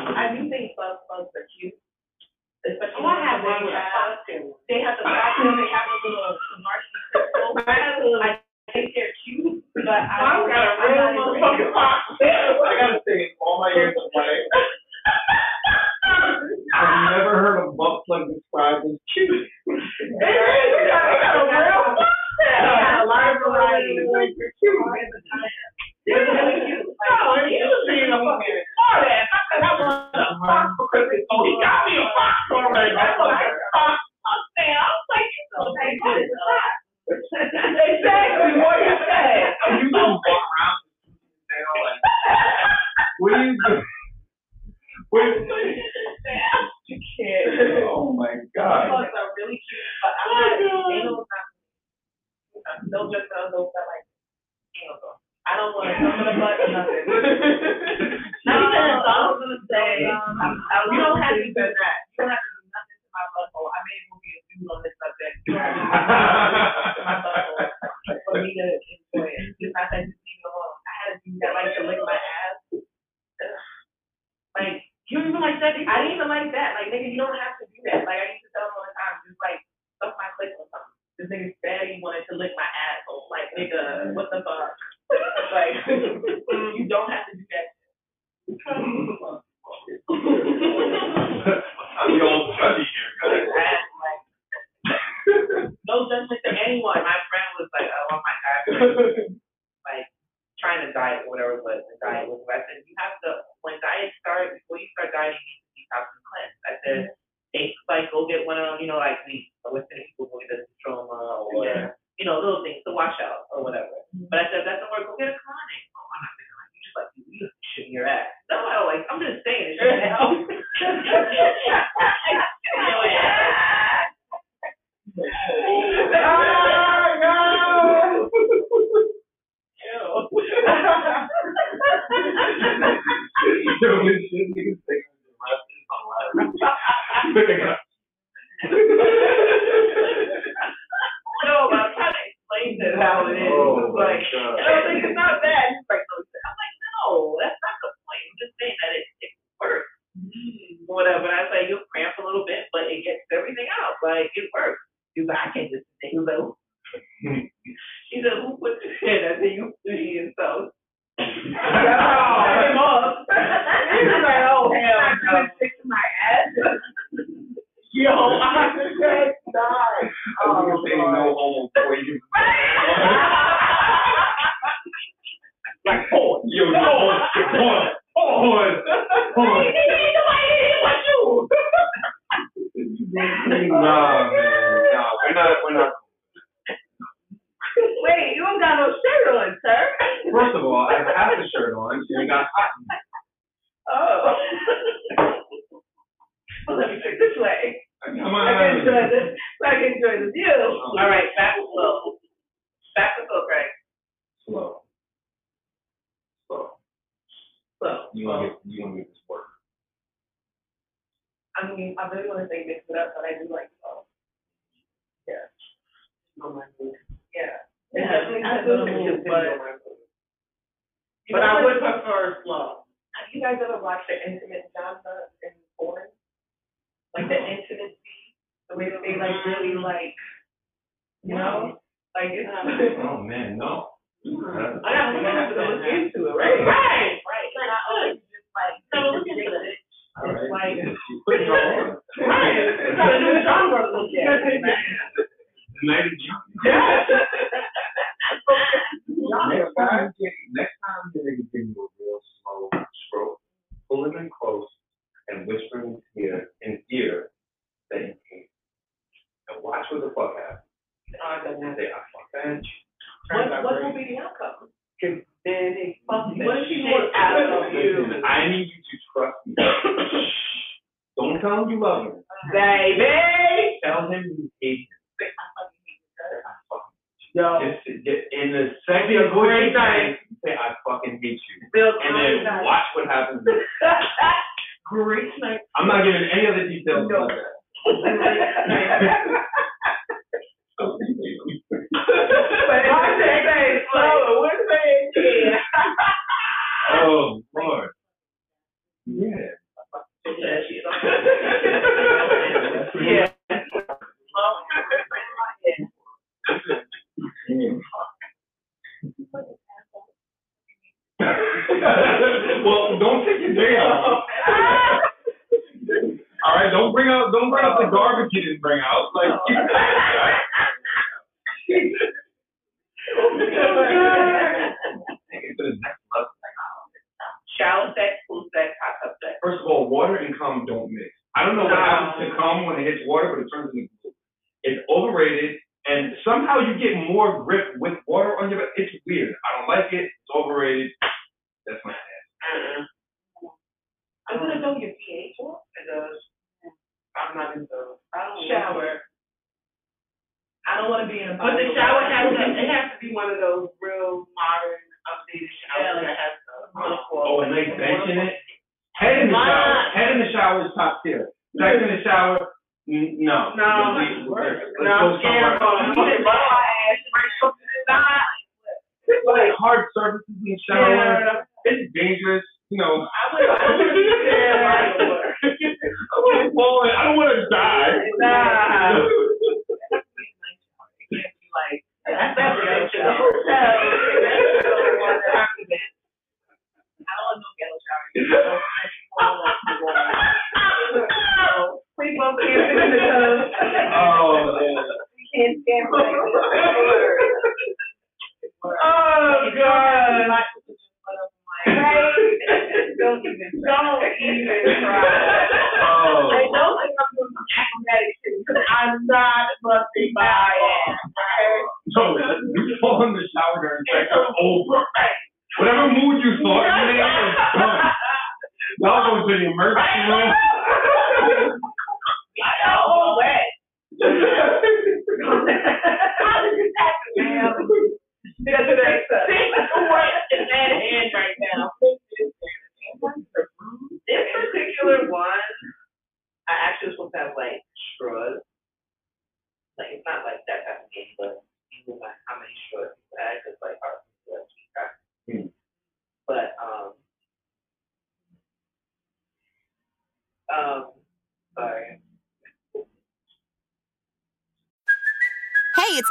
I do think bugs are cute. Especially I have one with a cocktail. They have the cocktail, they have a little marshmallow crystal. I think they're cute, but I got a real motherfucking cocktail. I gotta say, all my years of playing, I've never heard a butt plug described as cute. They really got a real cocktail. They got a lot of variety. They're cute. They're really cute. No, they're usually in a fucking party. I said I want a fox for Christmas. He got me a fox. Exactly what you said. You don't walk around and all that. What do you do? You can't. Oh my God. Bugs are really cute, but I'm not. No, just those that like. I don't want to come in the butt or nothing. Not even as I was gonna say. You don't have to do that. You don't have to do nothing to my butthole. I may even be a dude on this subject. You don't have to do nothing to my butthole for me to enjoy it. If I said just leave it alone, I had a dude that liked to lick my ass. Like you don't even like that. I didn't even like that. Like nigga, you don't have to do that. Like I used to tell him all the time, just like suck my clit or something. This nigga's daddy wanted to lick my asshole. Like nigga, what the fuck? Like, you don't have to do that. We all study here, guys. Like, no judgment to anyone. My friend was like, oh my God, like trying to diet or whatever, but the diet was. I said, you have to, when diet starts, before you start dieting, you need to detox and cleanse. I said, like, go get one of them, you know, like we listen to people who get the trauma or, you know, little things to wash out or whatever. But I said, that's the word, go get a chronic. Oh, I'm not going to like, you just like, you just shit in your ass. No, I don't like, I'm just saying, it's your ass. No, but I'm trying to explain to how it is. Like, and I was like, it's not bad. He's like, no. I'm like, no, that's not the point. I'm just saying that it works. Whatever. And I was like, you'll cramp a little bit, but it gets everything out. Like, it works. He was like, I can't just think about it. He said, who put this in? I said, you do it yourself. He's like, oh, hell. I'm going to stick to my ass. Yo, I said, die. Oh, you say no homo for you. Like, oh, yo, no, oh, he didn't want you. Nah, man, nah, we're not. Wait, you don't got no shirt on, sir. First of all, I have the shirt on. She ain't got cotton. Oh. Well, let me take this way. I can enjoy the view. All right, back slow, Craig. Slow. You want to get this work? I mean, I really want to say mix it up, but I do like slow. Yeah. No mind. Yeah. It's definitely good, but I would prefer slow. Have you guys ever watched the intimate genre in porn? Like the intimacy, the way that they like really like, you know, like it's not. Oh man, no. I don't have to look into it, right? Right. It's not always just like, so look into it. It's like, whispering in fear that you can. And watch what the fuck happens. They are fucking. What will be the outcome? Because then they fuck the shit out of you. I need you to trust me. Don't tell him you love him. Baby! Tell him you hate him. Yo. In the second great night, say, I fucking hate you. And then watch what happens. Great night. I'm not giving any other details about that. Oh, Lord. Yeah. Yeah. Well, don't take your day off. All right, don't bring up the garbage you didn't bring out. Like, shallow sex, full sex, hot tub sex. First of all, water and cum don't mix. I don't know what happens to cum when it hits water, but it turns into glue. It's overrated, and somehow you get more grip with water on your back. It's weird. I don't like it. It's overrated. That's my ass. I'm gonna go get pH off because I'm not in the shower. I don't want to be in a but the shower has to be one of those real modern updated showers that has the waterfall. Oh, and they benching it. Head in the shower is top tier. Sex in the shower, no. No, I'm scared of it. Like hard surfaces in the shower. It's dangerous. You know, I don't want to die. Nah. I don't know yellow shower. We both can't fit in the tub. Oh, man. We can't stand for it. Oh, God. Don't even try. Oh. I know that I'm doing some acrobatic shit, but I'm not busting my ass. So, you fall in the shower during sex, it's over. Whatever mood you thought, you made up was done. Y'all go to the emergency room. Y'all all wet. How did this happen, man? Think what is at hand right now. This particular one, I actually was supposed to have like shrugs. Like it's not like that type of game, but even like how many shrugs you add because like our people. But sorry. Hey, it's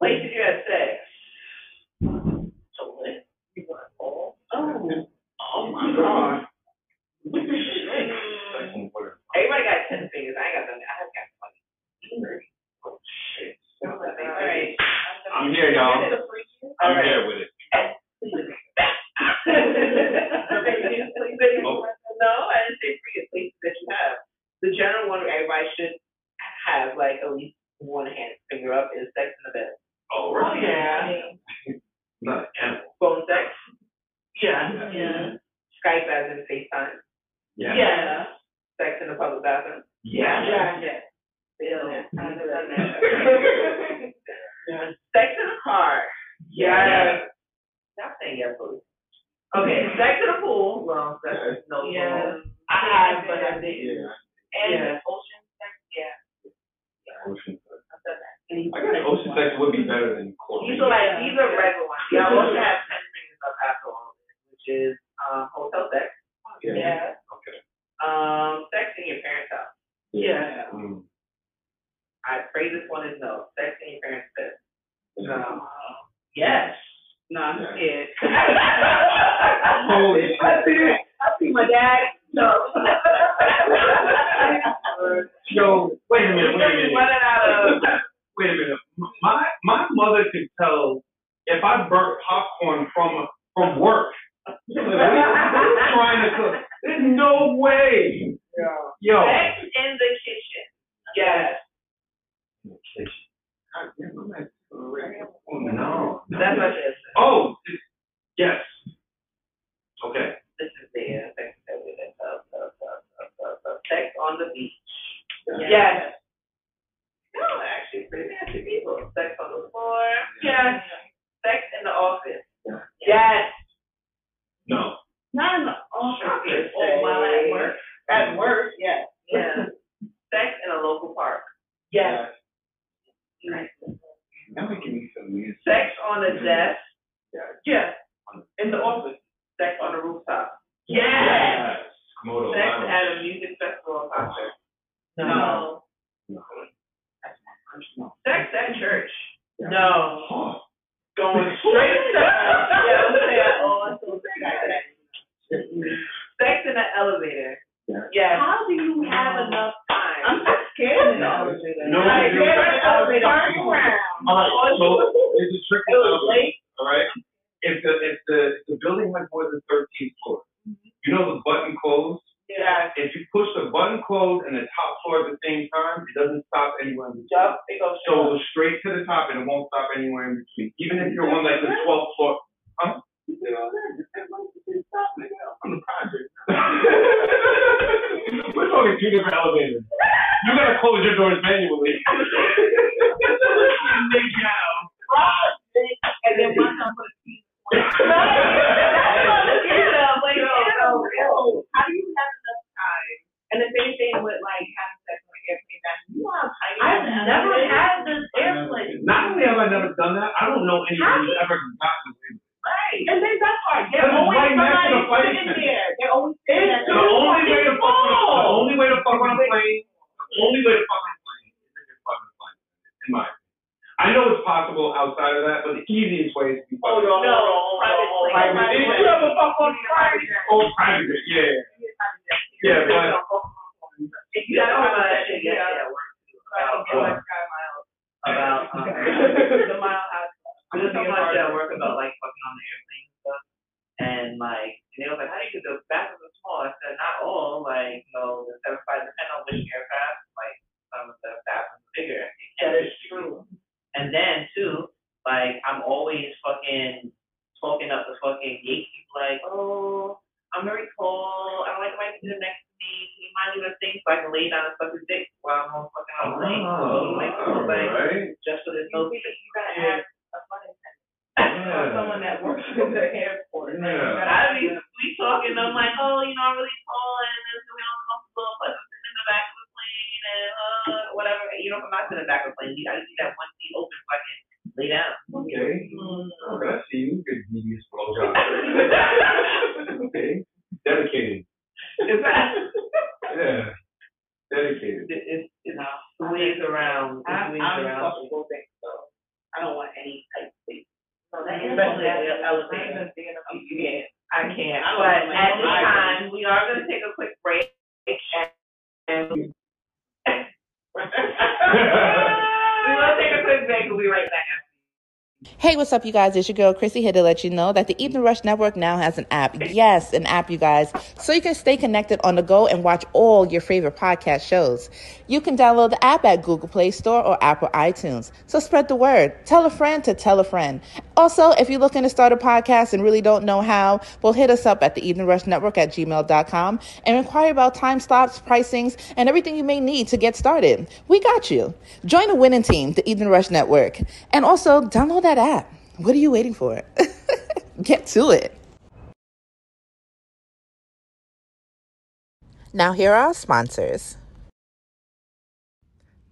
Wait till you have sex. Oh my God. Everybody got 10 fingers. I ain't got none. I have got 20. Oh shit. All right. I'm here, y'all. I'm here with it. No, I didn't say free that you have. The general one everybody should have, like at least one hand finger up, is sex in the bed. Oh, right. Yeah. Not animal. Phone sex. Yeah. Yeah. Skype as in FaceTime. Yeah. Sex in the public bathroom. Yeah. Bill. Yeah. Sex in the car. Yes. Y'all say yes, please. Okay, sex in the pool. Well, that's no problem. I have, but I didn't. And ocean sex, Ocean sex. I've done that. I guess ocean sex would be better than cold. These are like these are regular ones. Y'all also have sex fingers up after all of this, which is hotel sex. Yeah. Okay. Sex in your parents' house. Yeah. I pray this one is no. Sex in your parents' house. No. Yes. No, I'm scared. Holy shit. I see my dad. No. Yo, wait a minute. Running out of... Wait a minute. My mother could tell if I burnt popcorn from work. We're trying to cook. There's no way. Yo. Sex in the kitchen. Yes. In the kitchen. No. That's my answer. Oh, yes. Okay. This is the sex on the beach. Yes. No, actually, pretty nasty people. Sex on the floor. Yes. Sex in the office. Yes. No. Not in the office. Oh, while at work. At work, yes. Yeah. Sex in a local park. Yes. Nice. That would give me some music. Sex on the desk. Yes. In the office. Sex on the rooftop. Yes. Sex at a music festival or concert. No. Sex at church. No. Going straight to sex in the elevator. Yes. How do you have enough time? I'm scared of the elevator. No, I scared of the elevator. Turn around. All right, so it's a trick. All right. If the building has more than 13 floors, you know the button closed? Yeah. If you push the button closed and the top floor at the same time, it doesn't stop anywhere in between. So it goes straight to the top and it won't stop anywhere in between. Even if you're on like the 12th floor. Huh? You did all that. Stop, nigga. I'm the project. We're talking two different elevators. You gotta close your doors manually. And then once I put a key. How do you have enough time? And the same thing with like having sex on an airplane. I've never had this airplane. Not only have I never done that, I don't know anyone who's ever gotten this. Right. And then that's hard. They're always right somebody sitting there. They're always sitting there. The only way to fuck on a plane is if you're fucking a plane. In my opinion. I know it's possible outside of that, but the easiest way is to fuck on a plane. No, private. Did you ever fuck on a private? Oh, private, yeah. Yeah, but... If you don't know that shit, get out of that work. About the Mile High. I'm just talking about that work about like fucking on the airplane and stuff, and like and they were like, how do you get the bathrooms small? I said, not all, like you know, the 757 depend on which aircraft, like some of the bathrooms bigger. That is true. And then too, like I'm always fucking talking up the fucking gatekeeper, like, oh, I'm very tall, I don't like my sitting next to me. Can you mind leaving a thing so I can lay down and suck his dick while I'm on fucking on the plane? Like just for this no you gotta have. Yeah. Someone that works at the airport. Yeah. I be sweet talking. I'm like, oh, you know, I'm really tall and it's gonna be uncomfortable, but I'm sitting in the back of the plane and whatever. You know, if I'm not sitting in the back of the plane, you gotta keep that one seat open so I can lay down. Okay. Okay. I see you could give me a slow job. Okay. Dedicated. Yeah. Dedicated. It's ways around. I'm uncomfortable things, so I don't want any tight space. I can't. But at this time, we are going to take a quick break. We'll be right back. Hey, what's up, you guys? It's your girl, Christy, here to let you know that the Evening Rush Network now has an app. Yes, an app, you guys. So you can stay connected on the go and watch all your favorite podcast shows. You can download the app at Google Play Store or Apple iTunes. So spread the word. Tell a friend to tell a friend. Also, if you're looking to start a podcast and really don't know how, well, hit us up at the Evening Rush Network at gmail.com and inquire about time slots, pricings, and everything you may need to get started. We got you. Join the winning team, the Evening Rush Network. And also, download that app. What are you waiting for? Get to it. Now here are our sponsors.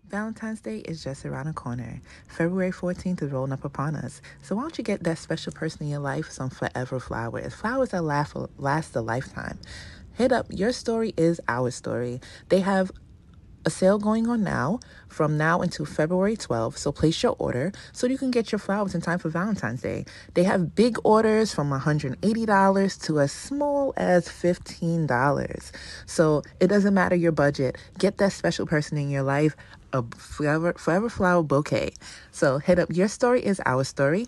Valentine's Day is just around the corner. February 14th is rolling up upon us. So why don't you get that special person in your life some forever flowers? Flowers that last a lifetime. Hit up Your Story is Our Story. They have a sale going on now from now until February 12th. So place your order so you can get your flowers in time for Valentine's Day. They have big orders from $180 to as small as $15. So it doesn't matter your budget. Get that special person in your life a forever flower bouquet. So hit up Your Story is Our Story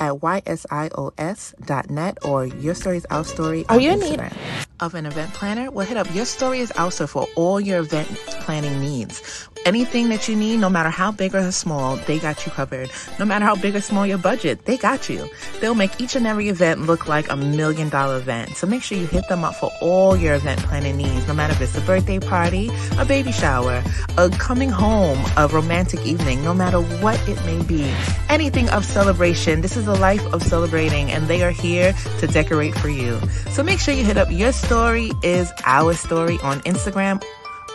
at ysios.net or Your Story is Our Story on Instagram. Of an event planner? Well, hit up Your Story is Our Story for all your event planning needs. Anything that you need, no matter how big or small, they got you covered. No matter how big or small your budget, they got you. They'll make each and every event look like $1 million event. So make sure you hit them up for all your event planning needs, no matter if it's a birthday party, a baby shower, a coming home, a romantic evening, no matter what it may be. Anything of celebration. This is a life of celebrating, and they are here to decorate for you. So make sure you hit up Your Story is Our Story on Instagram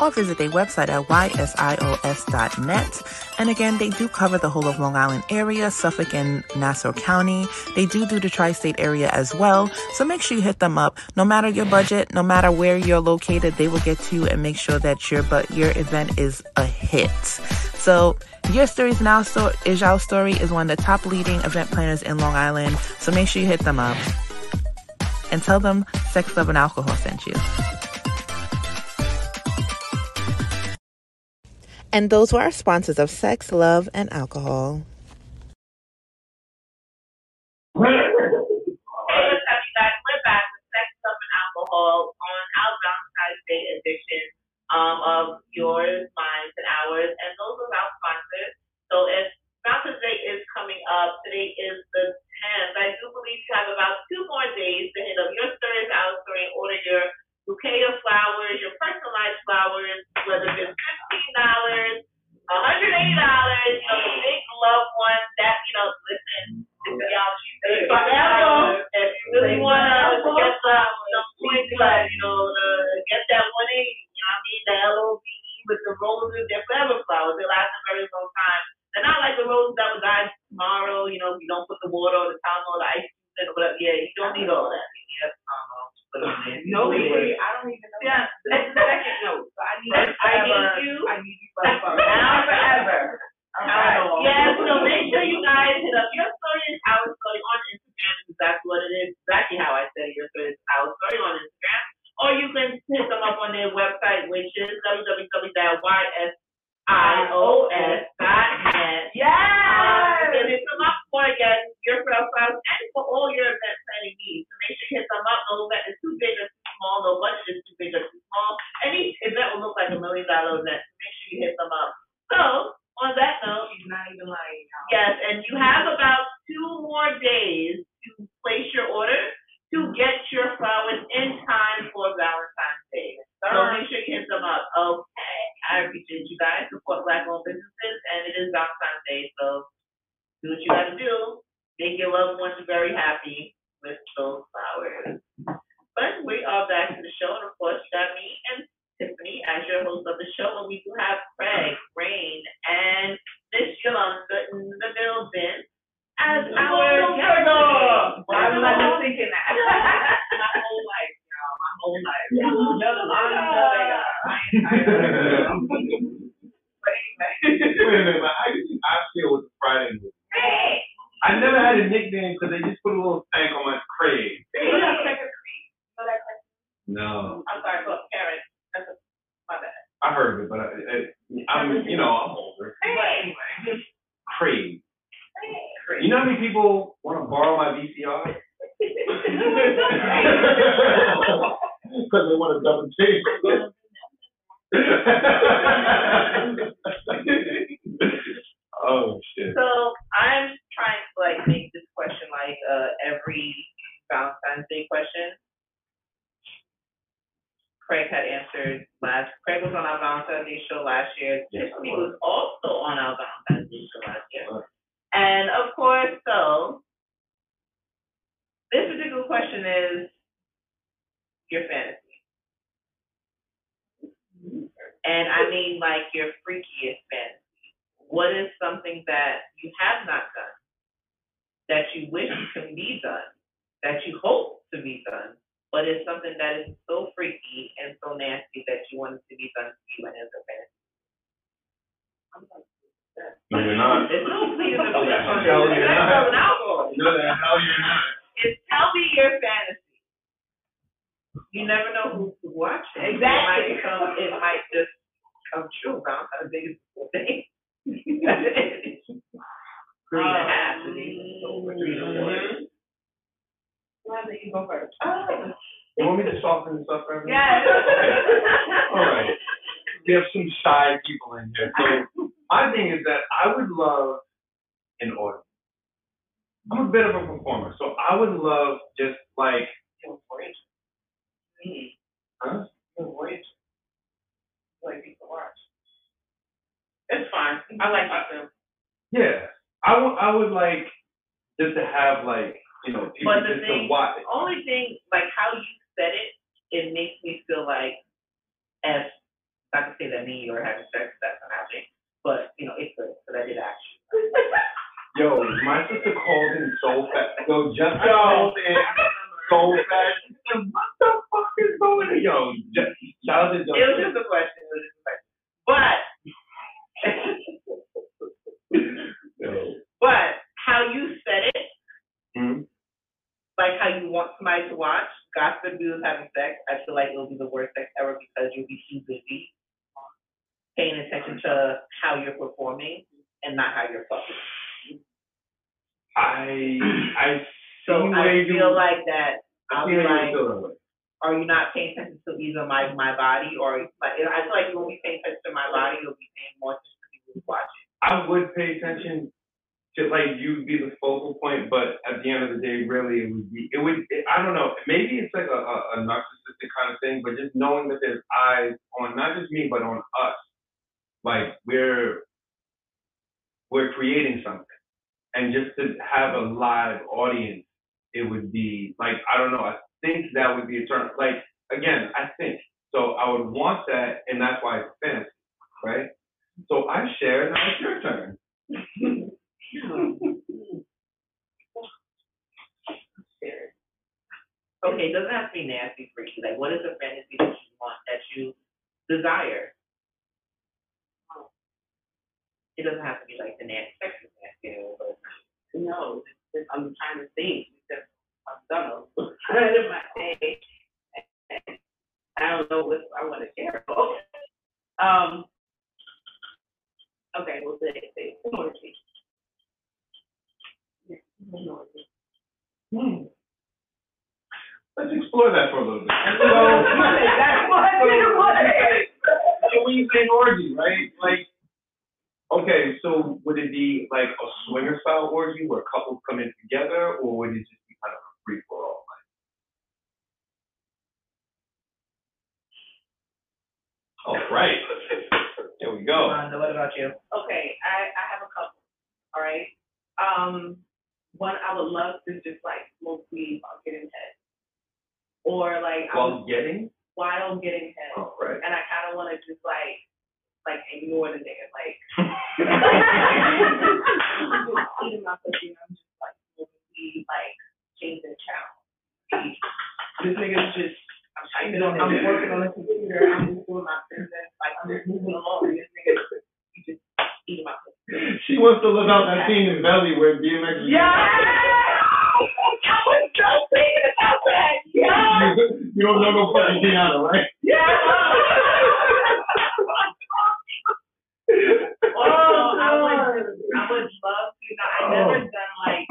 or visit their website at ysios.net. And again, they do cover the whole of Long Island area, Suffolk and Nassau County. They do the tri-state area as well. So make sure you hit them up. No matter your budget, no matter where you're located, they will get to you and make sure that your event is a hit. So Your Story is Our Story is one of the top leading event planners in Long Island. So make sure you hit them up. And tell them Sex, Love, and Alcohol sent you. And those were our sponsors of Sex, Love, and Alcohol. Well, what's up, you guys? We're back with Sex, Love, and Alcohol on our Valentine's Day edition of yours, mine, and ours. And those are our sponsors. So if Valentine's Day is coming up, today is the 10th. I do believe you have about 2 more days to hit up Your Story is Our Story and order your bouquet of flowers, your personalized flowers, whether it's $15, $180, you know, the big loved ones that, you know, listen, if y'all choose forever, if you really want to get some point, like, you know, get that 180, you know what I mean, the LOVE with the roses, they're forever flowers, they last a very long time. They're not like the roses that will die tomorrow, you know, you don't put the water or the Tylenol or the ice and whatever. Yeah, you don't need all that. Yeah, put it in. No, really, I don't even know. Yeah, that's the second note. So I need you forever. Now forever. All right. Yeah, so make sure you guys hit up Your Story is Our Story on Instagram. Exactly what it is. Exactly how I said Your Story is Our Story on Instagram. Or you can hit them up on their website, which is www.ysios.net. Yes! And it's a lot for, again, your profile files and for all your event planning needs. So make sure you hit them up. No event is too big or too small. No budget is too big or too small. Any event will look like $1 million event. Make sure you hit them up. So, on that note, she's not even lying now. Yes, and you have about 2 more days to place your order to get your flowers in time for Valentine's Day. So make sure you hit them up. Okay. I appreciate you guys. Support Black-owned businesses, and it is Valentine's Day, so do what you got to do. Make your loved ones very happy with those flowers. But we are back to the show, and of course, you got me and Tiffany as your host of the show, and we do have Craig, Rain, and Miss Yolanda in the building as our guest. I'm not thinking that. My whole life, y'all. My whole life. Yolanda. But anyway. Wait a minute, I feel with the Friday movie. Hey. I never had a nickname because they just put a little stank on my Craig. Hey. You know that Craig? No. I'm sorry, but Karen. That's my bad. I heard it, but I'm older. Hey. But anyway. know how many people want to borrow my VCR? Because they want to double take. Oh, shit. So I'm trying to, like, make this question, like, every Valentine's Day question. Craig had answered last. Craig was on our Valentine's Day show last year. Tiffany was also on our Valentine's Day show last year. And of course, so this particular question is your fantasy. And I mean, like, your freakiest fantasy. What is something that you have not done, that you wish can be done, that you hope to be done, but it's something that is so freaky and so nasty that you want it to be done to you and as a fantasy? I'm not doing that. No, you're not. It's no pleading the flesh on you. You're not. No, the hell you're not. It's tell me your fantasy. You never know who's watching. Exactly. It might just come true. I don't know how big it's the thing. 3.5. Over 3.1. Why don't you go first? Oh. You want me to soften this up for everyone? Yes. Okay. All right. We have some shy people in here. So my thing is that I would love an audience. I'm a bit of a performer, so I would love just like. You're a voyager. Me? Huh? You're a voyager. Like people watch. It's fine. I like myself. Yeah. I would like just to have like. You know, but the thing, the only thing, like how you said it, it makes me feel like, as not to say that me or having sex, that's not happening, but you know, it's good because I did action. Yo, my sister called in so fast. Yo, just called in so fast. What the fuck is going on? Yo, just shout out to Justin. It was just a question. It was just a question. But, but how you said it. Mm-hmm. Like how you want somebody to watch, God forbid we was having sex, I feel like it'll be the worst sex ever because you'll be too busy paying attention to how you're performing and not how you're fucking. I feel like are you not paying attention to either my body or like I feel like you won't be paying attention to my body, you'll be paying more attention to people who watch it. I would pay attention. Just like you'd be the focal point, but at the end of the day, really, it would be, I don't know, maybe it's like a narcissistic kind of thing, but just knowing that there's eyes on, not just me, but on us, like we're creating something. And just to have a live audience, it would be like, I don't know, I think that would be a turn, like, again, I think. So I would want that, and that's why it's a fantasy, right? So I share, now it's your turn. Okay, it doesn't have to be nasty for you. Like, what is a fantasy that you want, that you desire? It doesn't have to be like the nasty, sexy nasty anymore, but no, I'm trying to think because I'm done in my day. I don't know what I want to share. Okay, we'll say pornography. Let's explore that for a little bit. So when you say orgy, right? Like, okay, so would it be like a swinger style orgy where couples come in together, or would it just be kind of a free for all? All right, there we go. What about you? Okay, I have a couple. All right. One I would love to just like smoke weed while getting head, or like while getting head. Oh, right. And I kind of want to just like ignore the nigga, like just eating my pussy and I'm just like smoking weed, like changing channel. This nigga's just I'm working on the computer, I'm just doing my business, like I'm just moving along, and this nigga just eating my pussy. She wants to live out that scene in Belly where DMX. Yeah! I was just thinking about that! Yeah! You don't know no fucking Tiana, right? Yeah! I would love to. You know, I've never done like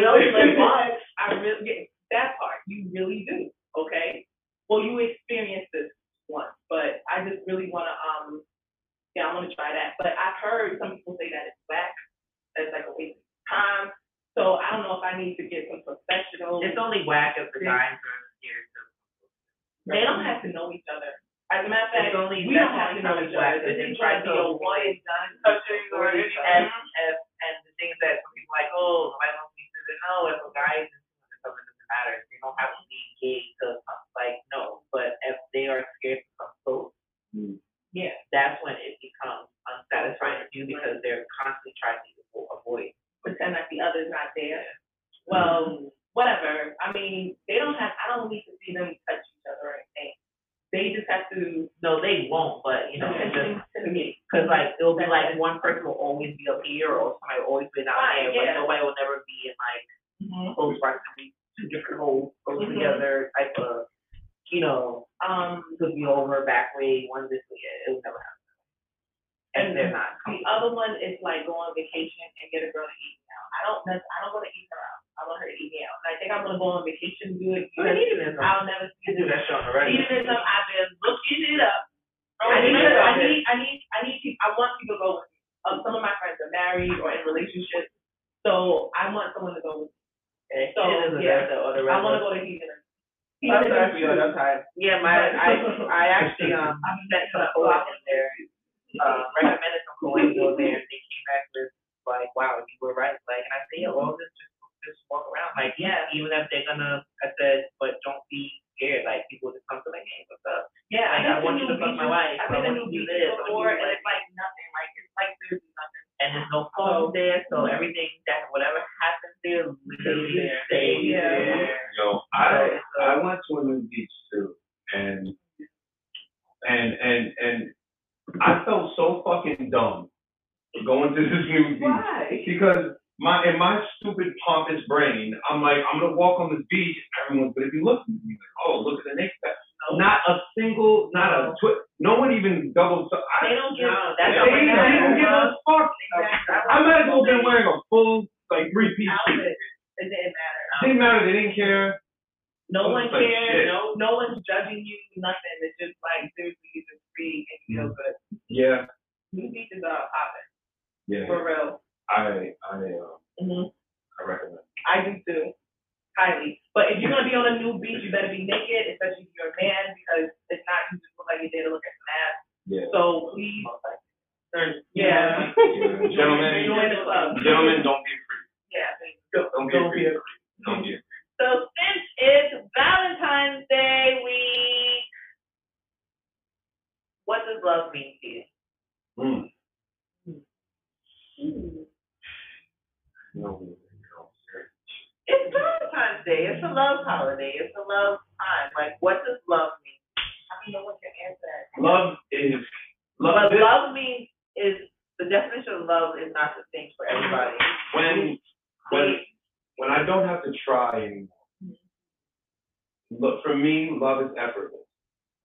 know, but I really get that part. You really do, okay? Well, you experience this once, but I just really want to, I want to try that. But I've heard some people say that it's whack, that's like a waste of time. So I don't know if I need to get some professional. It's only whack if the guys are scared. They don't have to know each other. As a matter of fact, we don't have to know each other. This is trying to go one and done, touching or and the things that some people like, oh, I don't need to know. If a guy is into something, it doesn't matter. They don't have to be gay to like no. But if they are scared to come close, yeah, that's when it becomes unsatisfying to you because they're constantly trying to avoid. Pretend like the other's not there. Well, whatever. I mean, they don't have. I don't need to see them touch each other or anything. They just have to. No, they won't. But you know, it's just because like it'll be like one person will always be up here, or somebody will always be down there, but nobody will never be in like close proximity. Two different holes go together, type of, you know, could be over back way, one this way. It will never happen. And they're not. The other one is like go on vacation and get a girl to eat me out. I don't want to eat her out. I want her to eat me out. And I think I'm gonna go on vacation and do it. I'll never see it. I've been looking it up. I want people to go with me. Some of my friends are married or in relationships, so I want someone to go with me. So I want to go to heathen. Yeah, I actually I met some folks in there. Recommended some boys go there, and they came back with like, "Wow, you were right." Like, and I said, "Yeah, well, just walk around." Like, yeah, even if they're gonna, I said, but don't be scared. Like, people just come to like, "Hey, what's up?" Yeah, like, I want you to fuck my wife. I want you to do this. Or it's like nothing. Like, it's like there's nothing. And there's no phone there, so everything that whatever happens there, literally stay there. Yo, I went to a new beach too, and I felt so fucking dumb going to this new beach. Why? Because in my stupid pompous brain, I'm like, I'm gonna walk on this beach and everyone's gonna be looking at me like, oh, look at the next guy. No one even doubles up. They don't give a fuck. I might as well been wearing a full like 3-piece outfit. It didn't matter. It didn't matter. They didn't care. No one cares. No one's judging you. Nothing. It's just like seriously, you just free and you feel good. Yeah. New beaches are popping. Yeah. For real. I recommend. I do too, highly. But if you're gonna be on a new beach, you better be naked, especially if you're a man, because it's not you just look like you're there to look at some ass. Yeah. So please. Yeah. Gentlemen, don't be free. Yeah. Don't be free. So since it's Valentine's Day week, what does love mean to you? It's Valentine's Day. It's a love holiday. It's a love time. Like, what does love mean? I don't know what your answer is. The definition of love is not the same for everybody. When I don't have to try anymore. Look, for me, love is effortless.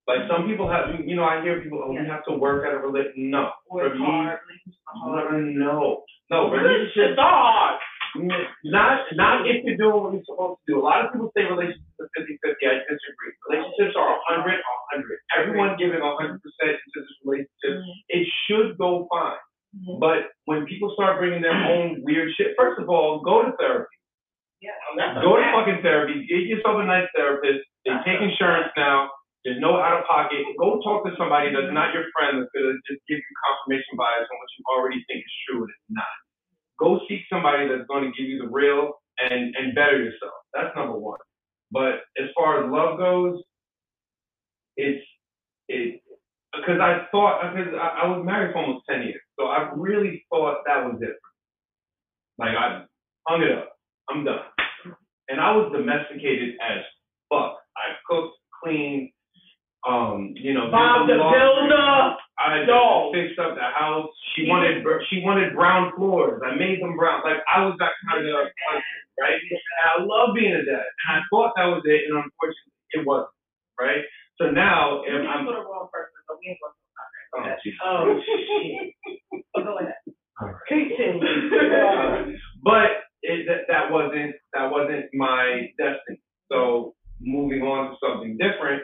Like some people have, you know, I hear people, we have to work at a relationship. No. Or for me, no, relationships are hard. Not if you're doing what you're supposed to do. A lot of people say relationships are 50-50. I disagree. Relationships are 100-100. Everyone giving 100% into this relationship. It should go fine. But when people start bringing their own weird shit, first of all, go to therapy. Yeah, go to fucking therapy. Get yourself a nice therapist. They take insurance now. There's no out of pocket. Go talk to somebody that's not your friend that's gonna just give you confirmation bias on what you already think is true and it's not. Go seek somebody that's going to give you the real and better yourself. That's number one. But as far as love goes, it's because I was married for almost 10 years, so I really thought that was it. Like I hung it up. I'm done. And I was domesticated as fuck. I cooked, cleaned, Bob the builder. I fixed up the house. She wanted brown floors. I made them brown. Like I was that kind of person, right? And I love being a dad. And I thought that was it, and unfortunately, it wasn't, right? So now, if I'm the wrong person, but we ain't going to talk about that. Oh, shit. Go ahead. All right. But that wasn't my destiny. So moving on to something different,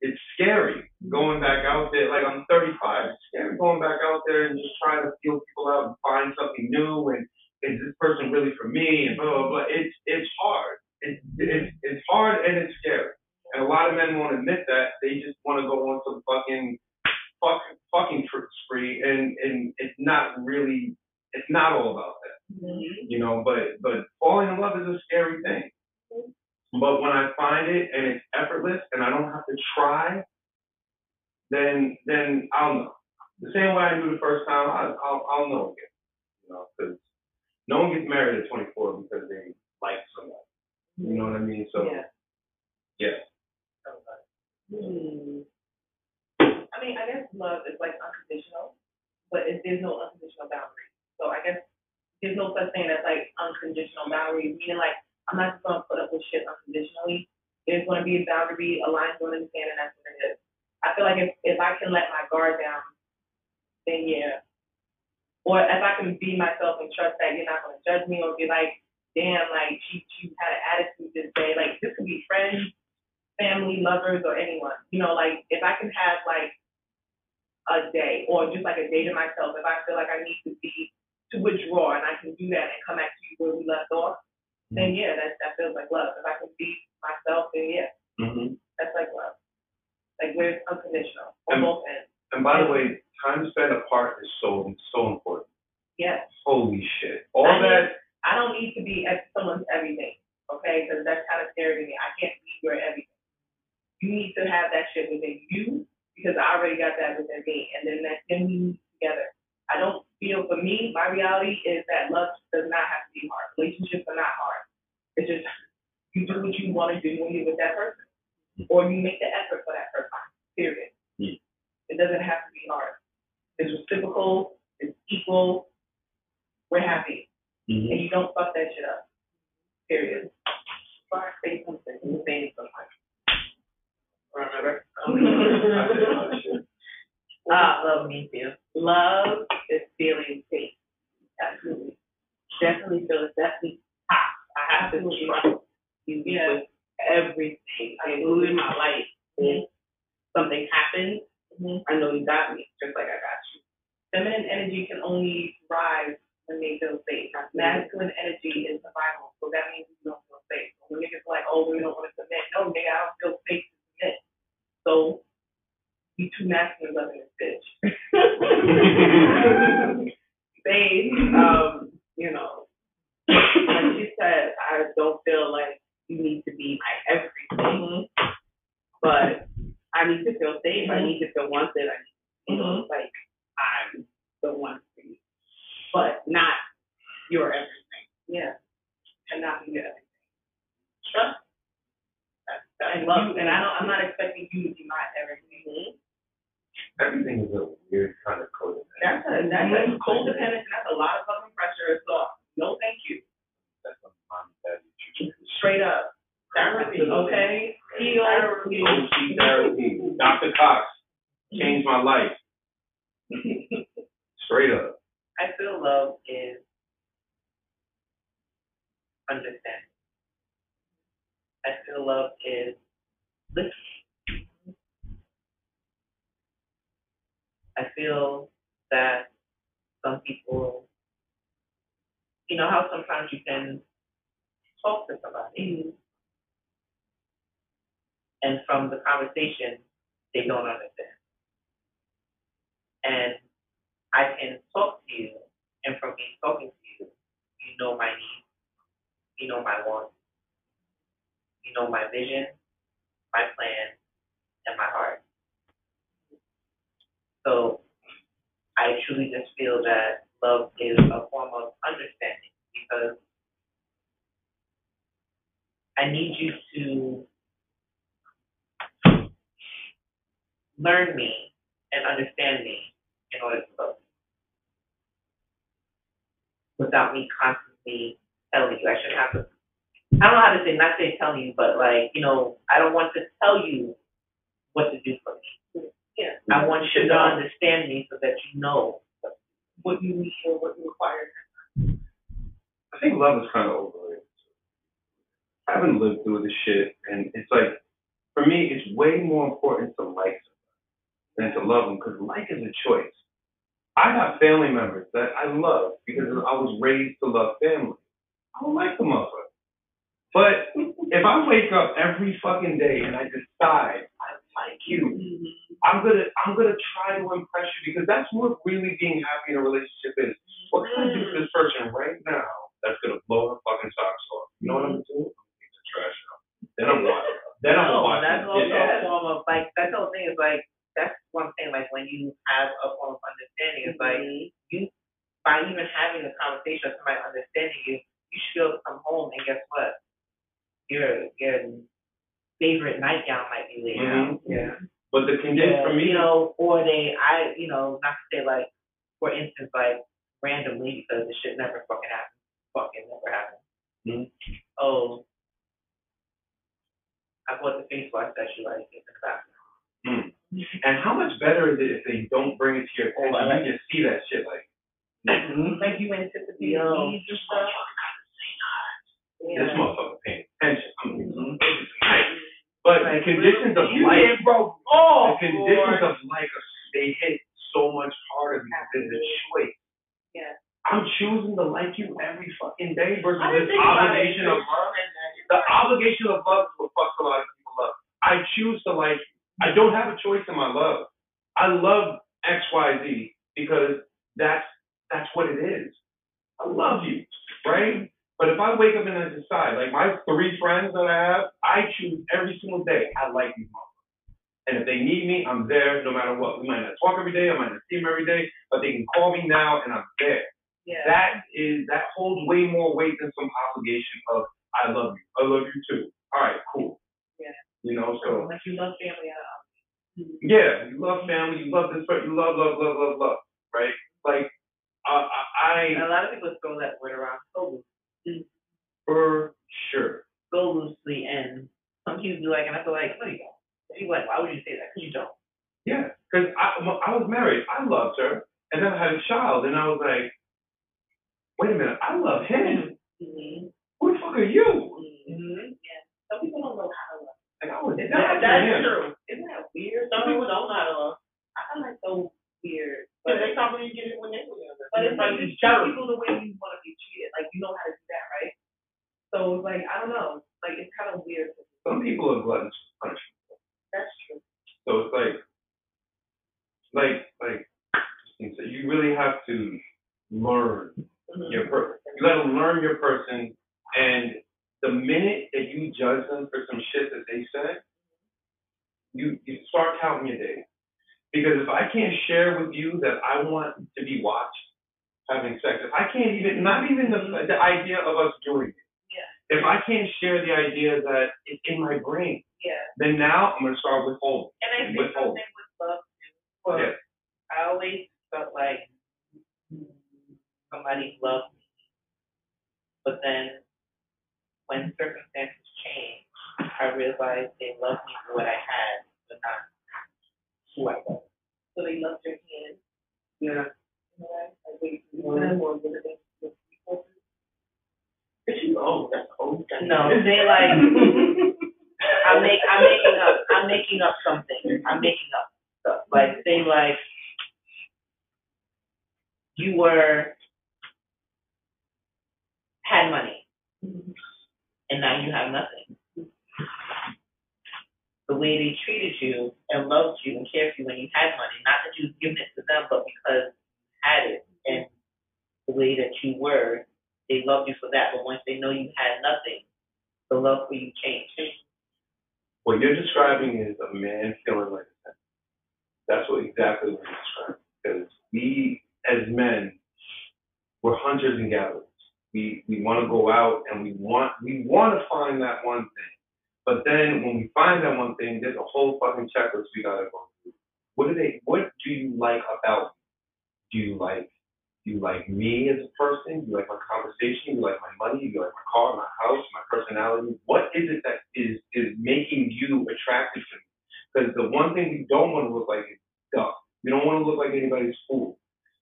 it's scary going back out there. Like, I'm 35. It's scary going back out there and just trying to feel people out and find something new. And is this person really for me? And blah, blah, blah. It's hard. It's hard and it's scary. And a lot of men won't admit that. They just want to go on some fucking spree. And it's not really, it's not all about that. Mm-hmm. You know, but falling in love is a scary thing. But when I find it and it's effortless and I don't have to try, then I'll know. The same way I knew the first time, I'll know again. You know, because no one gets married at 24 because they like somebody. You know what I mean? So, yeah. Mm. I mean, I guess love is like unconditional, but there's no unconditional boundaries. So I guess there's no such thing that's like unconditional boundaries, meaning like, I'm not just going to put up with shit unconditionally. There's going to be a boundary, a line going to be standing, and that's what it is. I feel like if I can let my guard down, then yeah. Or if I can be myself and trust that you're not going to judge me or be like, damn, like, she had an attitude this day. Like, this could be friends, family, lovers, or anyone. You know, like, if I can have, like, a day or just, like, a day to myself, if I feel like I need to be, to withdraw, and I can do that and come back to you where we left off, then yeah, that feels like love. If I can be myself, then yeah, that's like love. Like, where it's unconditional on both ends. And by the way, time spent apart is so important. Yes. Holy shit. All that. I don't need to be at someone's everything, okay? Because that's kind of scary to me. I can't be your everything. You need to have that shit within you because I already got that within me. And then we move together. I don't feel, for me, my reality is that love does not have to be hard. Relationships are not hard. It's just you do what you want to do when you're with that person, or you make the effort for that person, period. Yeah. It doesn't have to be hard. It's reciprocal. It's equal. We're happy. Mm-hmm. And you don't fuck that shit up, period. Sorry, say something. You say something. Remember? Ah, love me too. Love is feeling safe. Absolutely. Definitely feel it. Definitely hot. I have to trust you with everything. Like, literally in my life, if something happens, I know you got me, just like I got you. Feminine energy can only rise when they feel safe. Masculine energy is survival, so that means you don't feel safe. So when niggas like, oh, we don't want to submit. No, nigga, I don't feel safe to submit. So, you two masculine loving this bitch. They, you know, like she said, I don't feel like you need to be my everything, but I need to feel safe. I need to feel wanted. I need to feel like I'm the one for you, but not your everything. Yeah, and not be your everything. Trust. I love, and I'm not expecting you to be my everything. Everything is a weird kind of codependent. That's codependent, and that's a lot of fucking pressure. It's off. No, thank you. That's what mom and dad do. Straight up. Therapy, okay? Heal. Therapy. Dr. Cox changed my life. Straight up. I feel love is understanding. I feel love is listening. I feel that some people, you know how sometimes you can talk to somebody and from the conversation, they don't understand. And I can talk to you, and from me talking to you, you know my needs, you know my wants, you know my vision, my plan, and my heart. So I truly just feel that love is a form of understanding because I need you to learn me and understand me in order to love you. Without me constantly telling you, I shouldn't have to. I don't know how to say, not say telling you, but like, you know, I don't want to tell you what to do for me. Yeah. I want you to understand me so that you know what you need or what you require. I think love is kind of overrated. I haven't lived through this shit, and it's like, for me, it's way more important to like someone than to love them, because like is a choice. I have family members that I love because I was raised to love family. I don't like the motherfucker. But if I wake up every fucking day and I decide I like you, I'm gonna try to impress you, because that's what really being happy in a relationship is. What can I do for this person right now that's gonna blow her fucking socks off? You know what I'm gonna do? I'm gonna take the trash out. Then I'm watching. Then I'm watching. That's also a form of like, that whole thing is like, that's one thing. Like when you have a form of understanding, it's like you, by even having a conversation with somebody understanding you, you should be able to come home and guess what? Your favorite nightgown might be laid out. Yeah. But the condition for me, you know, or not to say like, for instance, like randomly, because this shit never fucking happens. Fucking never happens. Mm-hmm. Oh, I bought the face wash that you like in the bathroom. And how much better is it if they don't bring it to your attention? Like you just see that shit like, like you anticipate these or stuff. Yeah. This motherfucker paying attention. But the conditions of life, they hit so much harder because it's a choice. Yeah. I'm choosing to like you every fucking day versus this obligation of love. The obligation of love is what fucks a lot of people up. I choose to like you. I don't have a choice in my love. I love XYZ because that's what it is. I love you, right? But if I wake up and I decide, like my three friends that I have, I choose every single day, I like these motherfuckers. And if they need me, I'm there no matter what. We might not talk every day, I might not see them every day, but they can call me now and I'm there. Yeah. That holds way more weight than some obligation of, I love you. I love you too. All right, cool. Yeah. You know, so. Like you love family. Yeah, you love family, you love this person, you love, right? Like, I. A lot of people throw that word around so. For sure. Go loosely, and some people be like, and I feel like, no, you don't. People like, why would you say that? Because you don't. Yeah, because I was married. I loved her, and then I had a child, and I was like, wait a minute, I love him. Mm-hmm. Who the fuck are you? Mm-hmm. Yeah. Some people don't know how to love. Like, I was that's true. Isn't that weird? Some people don't know how to love. I feel like so weird. But they probably get it when they were younger. But it's like you treat people the way you want to be treated. Like you know how to do that, right? So it's like I don't know. Like it's kind of weird. Some people are gluttons for punishment. That's true. So it's like so you really have to learn your person. You got to learn your person, and the minute that you judge them for some shit that they said, you start counting your days. Because if I can't share with you that I want to be watched having sex, if I can't even, not even the idea of us doing it, yeah. If I can't share the idea that it's in my brain, yeah. Then now I'm going to start withholding. And I think something with love, too. Well, yeah. I always felt like somebody loved me. But then when circumstances changed, I realized they loved me for what I had, but not who I was. So they left your hand. Yeah. That's old. No, they like I'm making up stuff. Like they like you were had money and now you have nothing. The way they treated you and loved you and cared for you when you had money, not that you've given it to them, but because you had it and the way that you were, they loved you for that. But once they know you had nothing, the love for you changed. What you're describing is a man feeling like that. That's exactly what you're describing. Because we, as men, we're hunters and gatherers. We want to go out and we want to find that one thing. But then when we find that one thing, there's a whole fucking checklist we gotta go through. What do you like about me? Do you like me as a person? Do you like my conversation? Do you like my money? Do you like my car, my house, my personality? What is it that is making you attracted to me? Because the one thing you don't want to look like is dumb. You don't want to look like anybody's fool.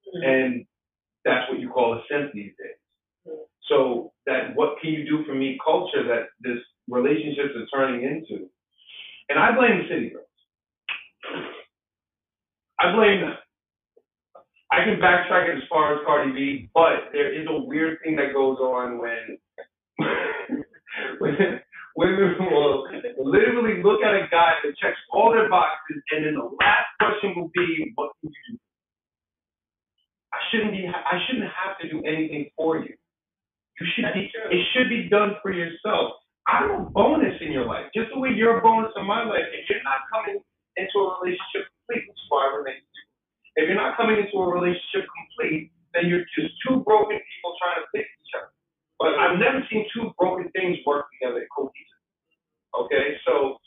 Mm-hmm. And that's what you call a simp these days. Mm-hmm. So what can you do for me culture that this relationships are turning into. And I blame the city girls. I blame them. I can backtrack it as far as Cardi B, but there is a weird thing that goes on when when women will literally look at a guy that checks all their boxes, and then the last question will be, what can you do? I shouldn't have to do anything for you. It should be done for yourself. I'm a bonus in your life, just the way you're a bonus in my life. If you're not coming into a relationship complete, which is why I relate to you. If you're not coming into a relationship complete, then you're just two broken people trying to fix each other. But I've never seen two broken things work together cohesively. Okay, so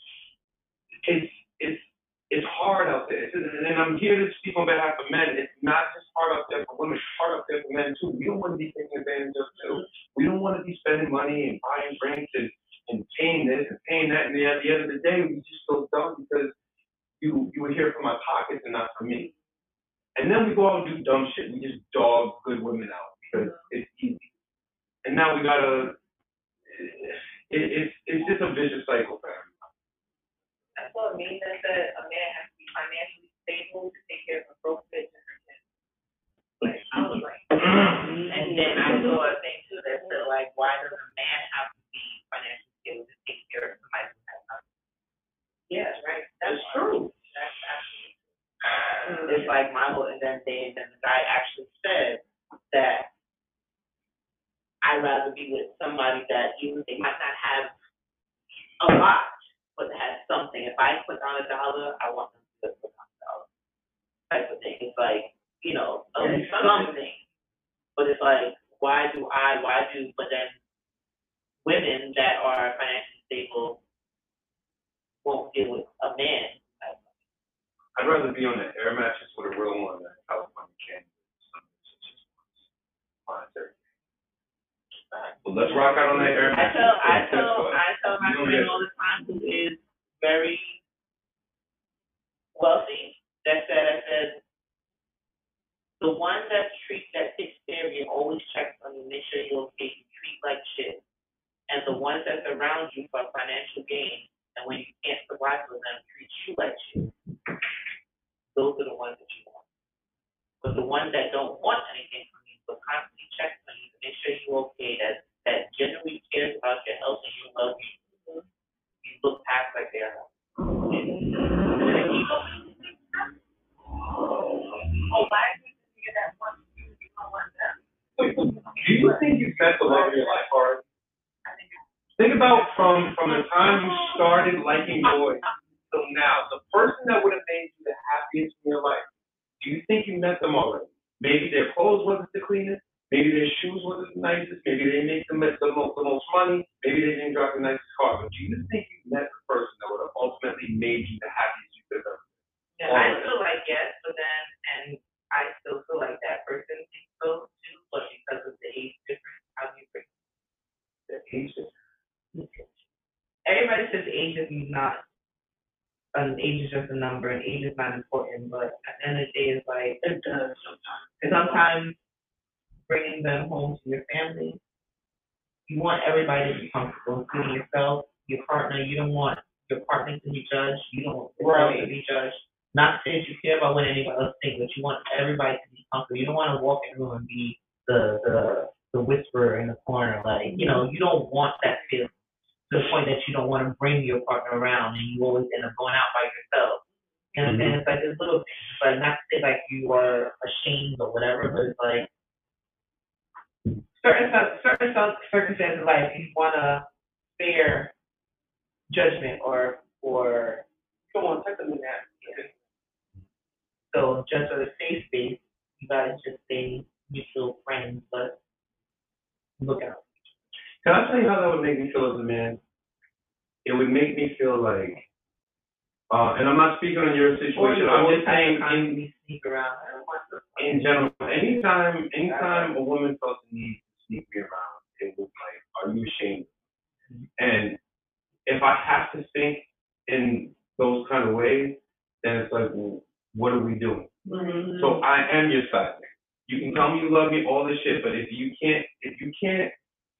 it's hard out there, and I'm here to speak on behalf of men. It's not just hard out there for women; it's hard out there for men too. We don't want to be taking advantage of too. We don't want to be spending money and buying drinks and paying this and paying that, and then at the end of the day, we just feel dumb because you were here for my pockets and not for me. And then we go out and do dumb shit. We just dog good women out because it's easy. And now we gotta. It's just a vicious cycle, man. That's what it means that a man has to be financially stable to take care of a broke bitch and her kids. Like, I was like, and then I saw a thing too that said, like, why does a man have to be financially stable to take care of somebody who has nothing? Yeah, right. That's true. That's actually it's like my whole and then thing. And the guy actually said that I'd rather be with somebody that even they might not have a lot. But it has something. If I put down $1, I want them to put down $1 type of thing. It's like, you know, at least something. But it's like, why do, but then women that are financially stable won't deal with a man. I'd rather be on an air mattress with a real one than a California can. Well, let's rock out on that air. I tell my friend all the time who is very wealthy that said the one that takes care of you always checks on you, make sure you're okay, you treat like shit. And the ones that's around you for financial gain, and when you can't survive with them, treat you like shit. Those are the ones that you want. But the ones that don't want anything from you but constantly check on you. Make sure you're okay, that generally cares about your health and your well being. You look past like they are. Oh, why do you get that one? You don't want them. Do you think you've met the love of your life, Art? Think about from the time you started liking boys till now, the person that would have made you the happiest in your life, do you think you met them already? Maybe their clothes wasn't the cleanest. Maybe their shoes wasn't the nicest. Maybe they didn't make the most money. Maybe they didn't drive the nicest car. But do you think you met the person that would have ultimately made you the happiest you could have ever been? I feel like yes, but then, and I still feel like that person thinks so too, but because of the age difference, how do you break the age difference? Everybody says age is not, age is just a number, and age is not important, but at the end of the day, it's like, it does sometimes. Sometimes, bringing them home to your family. You want everybody to be comfortable, including yourself, your partner. You don't want your partner to be judged. You don't want yourself to be judged. Not that you care about what anybody else thinks, but you want everybody to be comfortable. You don't want to walk in the room and be the whisperer in the corner. Like, you know, you don't want that feeling to the point that you don't want to bring your partner around and you always end up going out by yourself. You understand? Mm-hmm. It's like this little thing. It's like not to say like you are ashamed or whatever, but it's like certain circumstances in life, you want to spare judgment or someone took them in that. So just for the safe space, you gotta just stay mutual friends, but look out. Can I tell you how that would make me feel as a man? It would make me feel like, and I'm not speaking on your situation. I'm just saying sneak around. In general, anytime a woman felt the need to sneak me around, it was like, are you ashamed? And if I have to think in those kind of ways, then it's like, well, what are we doing? Mm-hmm. So I am your side man. You can tell me you love me, all this shit, but if you can't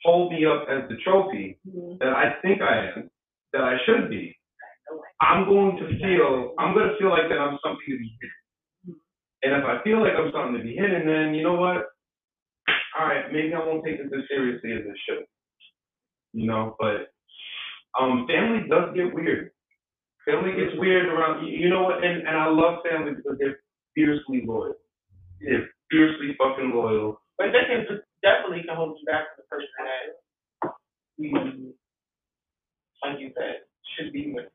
hold me up as the trophy that I think I am, that I should be, I'm going to feel like that I'm something to be hidden. And if I feel like I'm something to be hidden, then you know what? All right, maybe I won't take this as seriously as it should. You know, but family does get weird. Family gets weird around, you know what? And I love family because they're fiercely loyal. They're fiercely fucking loyal. But they can definitely can hold you back from the person that you, like you said, should be with.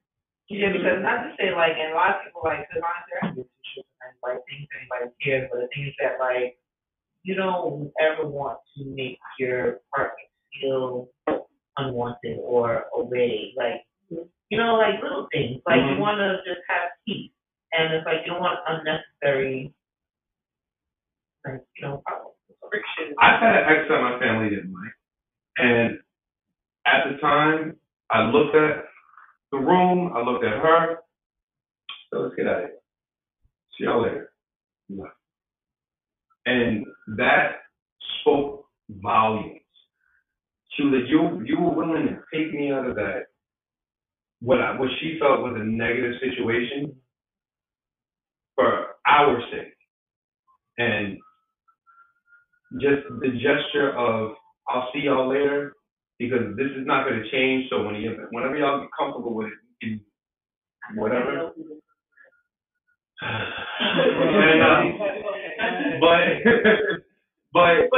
Yeah, because not to say, like, and a lot of people, like, because honestly, I like things that anybody cares, but the thing is that, like, you don't ever want to make your partner feel unwanted or away. Like, you know, like little things. Like, you want to just have peace. And it's like, you don't want unnecessary, like, you know, problems. I've had an ex that my family didn't like. And at the time, I looked at the room, I looked at her. So let's get out of here. See y'all later. No. And that spoke volumes. She was like, you were willing to take me out of that, what she felt was a negative situation for our sake. And just the gesture of, I'll see y'all later, because this is not going to change, so whenever y'all get comfortable with it, whatever. But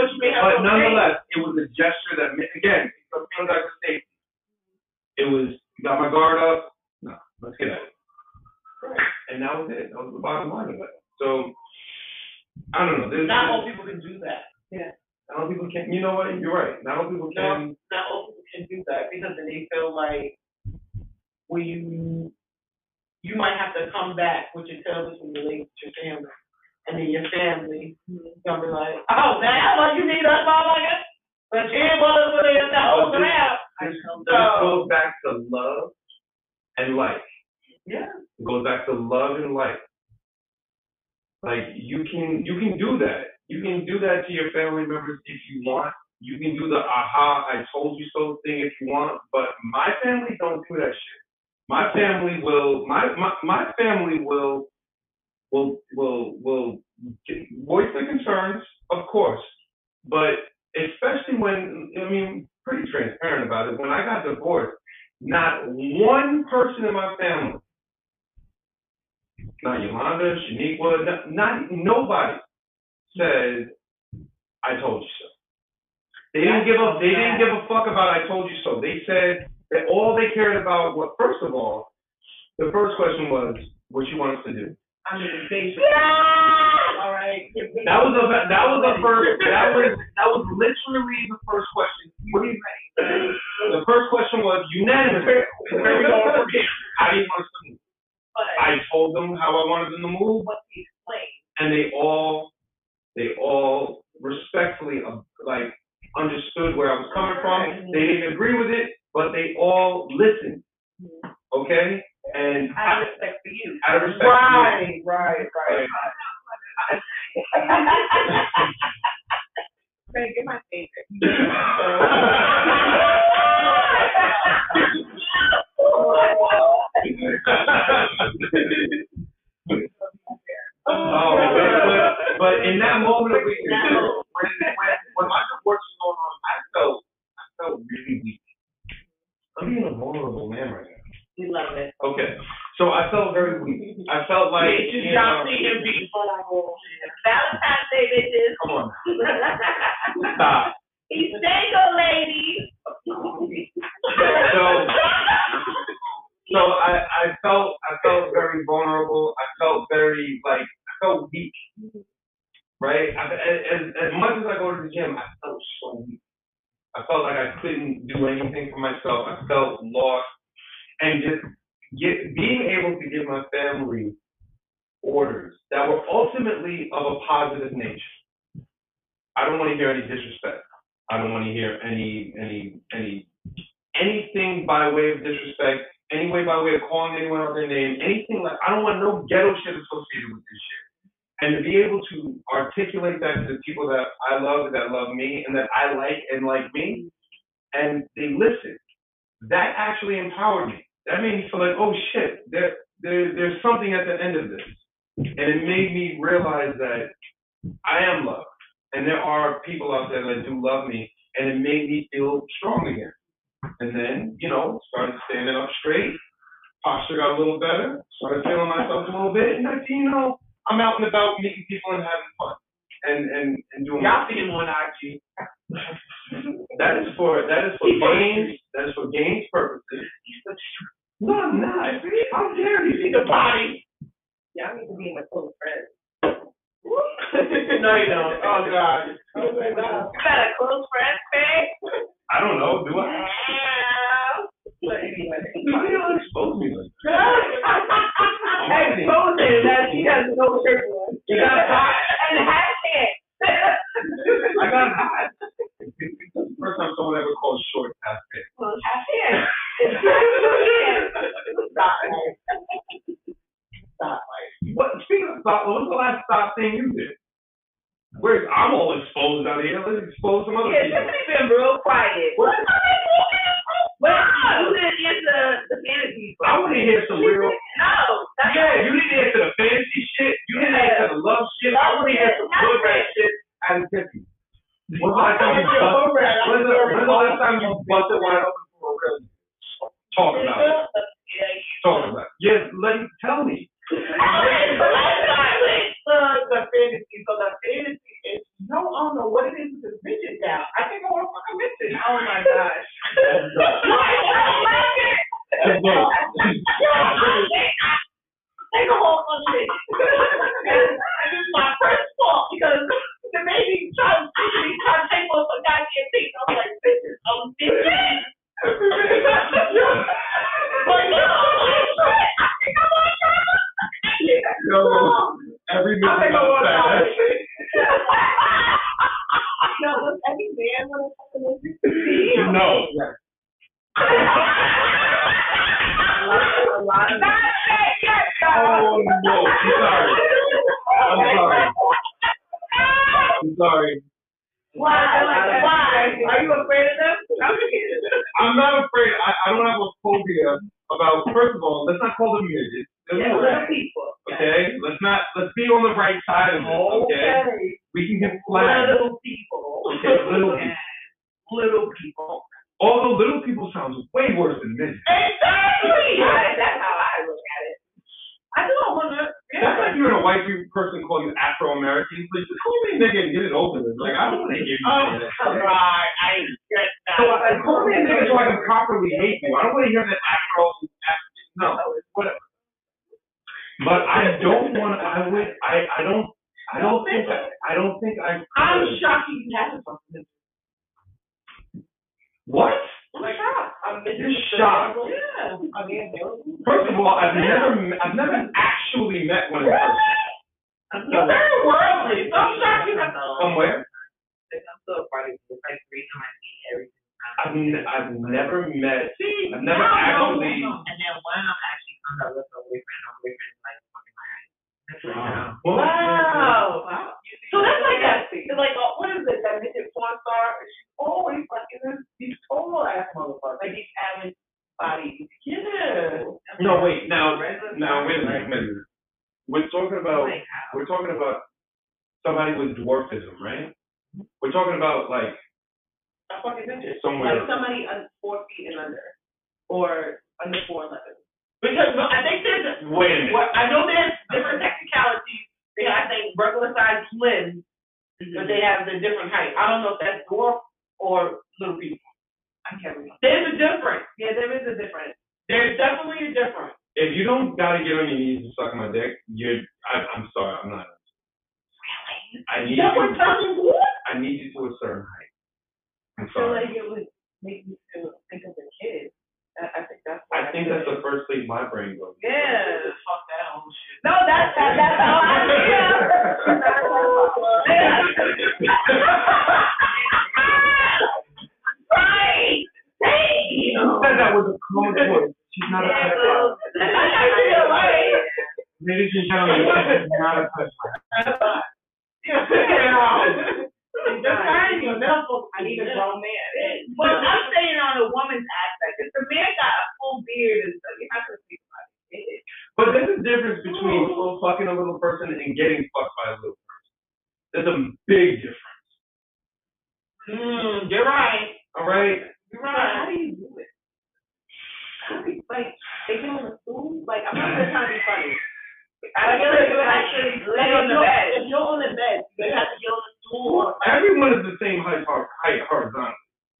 nonetheless, it was a gesture that, again, sometimes I could say, it was, got my guard up, no, let's get out of here. Right. And that was it. That was the bottom line of it. So, I don't know. Not all people can do that. Yeah. Not all people can, you know what, you're right. Not all people can do that because then they feel like when you might have to come back with your television and relate to your family. And then your family gonna be like, oh, that's what you need us, motherfucker. But you ain't want us to leave that whole crowd. It goes back to love and life. Yeah. It goes back to love and life. Like, you can do that. You can do that to your family members if you want. You can do the aha, I told you so thing if you want. But my family don't do that shit. My family will, my family will voice the concerns, of course, but especially when, I mean, pretty transparent about it, when I got divorced, not one person in my family, not Yolanda, Shaniqua, nobody said, I told you so. They didn't give a fuck about I told you so. They said that all they cared about was, first of all, the first question was, what you want us to do? I'm in the basement. Yeah! All right. That was literally the first question. What do you think? The first question was unanimous. Where we going from here? How do you want us to move? I told them how I wanted them to move. And they all respectfully like understood where I was coming from. They didn't agree with it, but they all listened. Okay? And out of respect for you. Out of respect for you. Right. Craig, you're my favorite. But in that moment of weakness, when my divorce was going on, I felt really weak. I'm being a vulnerable man right now. We love it. Okay. So I felt very weak. I felt like... Did you not see him being vulnerable? Valentine's Day, bitches. Come on. Stop. He's single, ladies. So I felt very vulnerable. I felt very, like, I felt weak. Right? As much as I go to the gym, I felt so weak. I felt like I couldn't do anything for myself. I felt lost. And just being able to give my family orders that were ultimately of a positive nature. I don't want to hear any disrespect. I don't want to hear anything by way of disrespect, any way by way of calling anyone out their name, anything like, I don't want no ghetto shit associated with this shit. And to be able to articulate that to the people that I love me and that I like and like me, and they listened. That actually empowered me. That made me feel like, oh shit, there's something at the end of this. And it made me realize that I am loved. And there are people out there that do love me. And it made me feel strong again. And then, you know, started standing up straight. Posture got a little better. Started feeling myself a little bit. And I think, you know, I'm out and about meeting people and having fun. And doing y'all see him on IG. That is for games purposes. No, I'm not. How dare you see the body? Y'all need to be my close friends. No, you don't. Oh God. Oh my God. You got a close friend, babe? I don't know. Do I? But anyway, you don't expose me like that. Expose him. That she has no shirt on. You got hot and hashtag. I got hot. First time someone ever called short hashtag. Well, hashtag. Spotlight. What? Speaking of spotlight, what's the last spot thing you did? Where I'm all exposed out here. Let's expose some other people. Yeah, Tiffany's been real quiet. What? Well, you didn't answer the fantasy. I want to hear some real. No. Yeah, you didn't answer the fantasy shit. You didn't answer the love shit. I want to hear some good rap shit out of Tiffany. When's the last time you busted wide open for a real? Talk about it. Talk about it. Yes, let me tell me. The fantasy. So the fantasy is, no, I don't know what it is with this bitch now. I think I want to fucking bitch. Oh my gosh. I take a whole bunch of shit. And it's my first fault because the baby trying to take off a goddamn thing. I'm like, bitches, I'm bitches. But no, I think I want to try. Every man want to fucking listen. No. Oh no, I'm sorry. Why? Are you afraid of them? I'm not afraid. I don't have a phobia about, first of all, let's not call them midgets. They're people. Okay? Let's be on the right side of it. Okay? We can get flat. Little people. Okay, little people. Although little people sounds way worse than midgets. Exactly! That's how I look at it. I don't wonder. That's like hearing a white person call you Afro-American. Like, just call me a nigga and get it over with. Like, I don't want to hear you. Oh, come on. I get that. So, call me a nigga so I can properly hate you. I don't want to hear that Afro. No, whatever. But I don't want to. I don't think I. I'm shocked you haven't fucking. What? Like, you're shocked. Yeah. I mean, first of all, I've never actually met one of those. You're very worldly. So I'm shocked you have to. Somewhere. I'm so funny. It's like reading my feet every time. I mean, I've never met. I've never actually. And then when I'm actually comes out with a boyfriend, my boyfriend is like fucking my eyes. That's like, wow. So that's like that. It's like, what is it? That midget porn star? Always fucking these total ass motherfuckers. Like these average bodies. Yeah. No, wait. Now wait a minute. We're talking about somebody with dwarfism, right? We're talking about like a fucking midget. Somewhere. Like somebody under 4 feet and under, or under 4'11". Because I think there's I know there's different technicalities. Because I think regular size slim, but they have the different height. I don't know if that's dwarf. Or little people. I can't remember. There's a difference. Yeah, there is a difference. There's definitely a difference. If you don't gotta get on your knees and suck my dick, I'm sorry, I'm not. Really? I need you to a certain height. I'm sorry. I feel like it would make me feel think of a kid. I think that's. I think that's the first thing my brain goes. Yeah. Fuck that whole shit. No, that's how I feel. Right. Hey. You said that was a cold voice. She's not a pedophile. Ladies and gentlemen, she's not a pedophile. Just find yourself. I need a grown man. But I'm saying on a woman's aspect, if the man got a full beard and stuff, you're not gonna see somebody. But there's a difference between fucking a little person and getting fucked by a little person. There's a big difference. You're right. All right. You're right. How do you do it? Like they get on the stool. Like I'm not just trying to be funny. I feel like you're actually laying on the bed. If you're on the bed, they have to get on the stool. Everyone is the same height horizontally.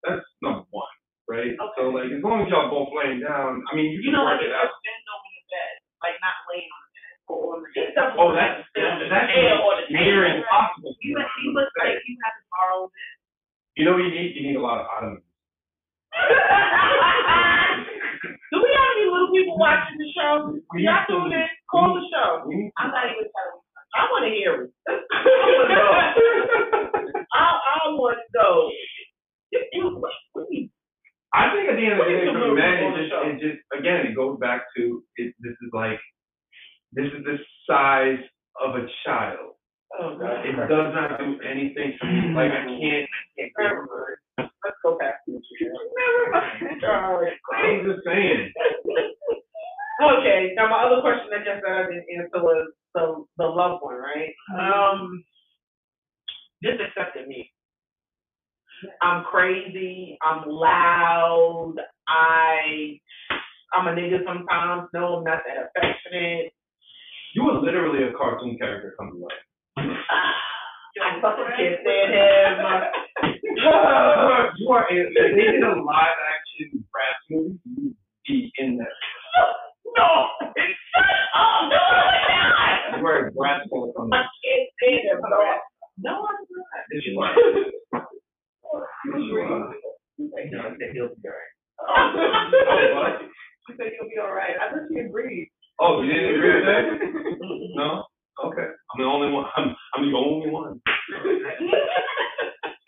That's number one, right? Okay. So like as long as y'all both laying down, I mean you can work it out. Like if you're bent over the bed, like not laying on the bed or on the bed. Oh, that's near impossible. You look like you have to borrow this. You know what you need? You need a lot of ottomans. Do we have any little people watching the show? Y'all tune in, call the show. I'm not even telling you. I want to hear it. I want to go. I think at the end of the day, for men, it just again, it goes back to it, this is the size of a child. Oh, God. It does not do anything to me. Like I can't remember it. Let's go back to the chair. I'm just saying. Okay, now my other question I guess that I didn't answer was the love one, right? Just accepting me. I'm crazy. I'm loud. I'm a nigga sometimes. No, I'm not that affectionate. You were literally a cartoon character coming up. I fucking kissed him. You are in there. They did a live action rap movie. You'd be in there. No! Oh, no, I'm not! You are a rap song from there. I can't say that, but no, I'm not. Did you want it? No, I said he'll be alright. Oh, she said he'll be alright. I thought she agreed. Oh, you didn't agree with that? No? Okay. I'm the only one. I'm the only one.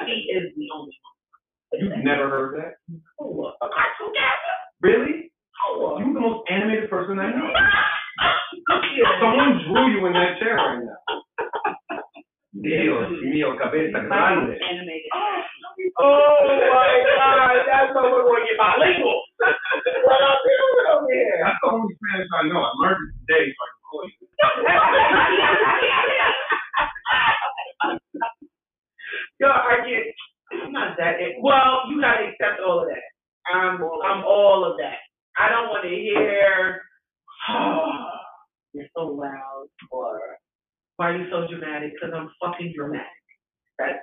He is the only one. You've never heard that? Oh, really? Oh, you're the most animated person I know. Someone drew you in that chair right now. Dios mio, cabeza grande. Oh my God, that's what we're going to get bilingual. What are we doing over here? That's the only Spanish I know. I learned it today, so I can call you. Yo, I'm not that. Well, you gotta accept all of that. I'm all of that. I don't want to hear you're so loud or why are you so dramatic? Because I'm fucking dramatic. That's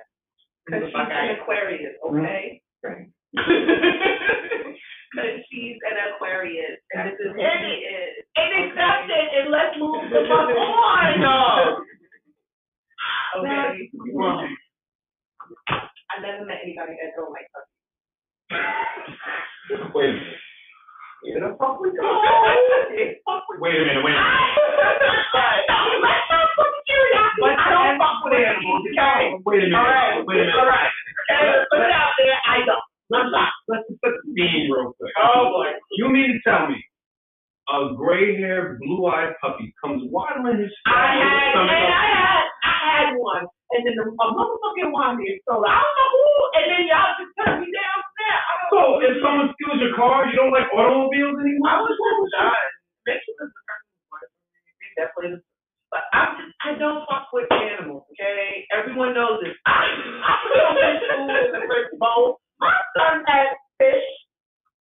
because she's an Aquarius, okay? Right. Because she's an Aquarius, and this is who she is. And accept it, and let's move the fuck on. No. Okay. Well, I never met anybody that don't like her. Wait a minute. But I don't fuck with animals. Okay. All right. Put it out there. I don't. Let's mean real quick. Oh boy. You mean to tell me a gray-haired, blue-eyed puppy comes waddling his I had one. And then a motherfucking one is so I don't know who, and then y'all just turn me down there. So if someone steals your car, you don't like automobiles anymore? I was wrong. Mitchell is the person who was. Definitely the but I don't fuck with animals, okay? Everyone knows this. I put on this food in the first bowl. My son had fish.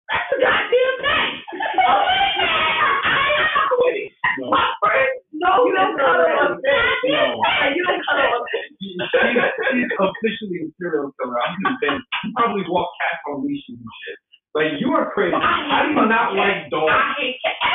That's a goddamn thing. I fuck with it. My friends know you don't cuddle up fish. You don't cuddle up fish. She's officially a serial killer. I'm just saying, you probably walk cats on leashes and shit. Like, you are crazy. How do you not like dogs? I hate cats.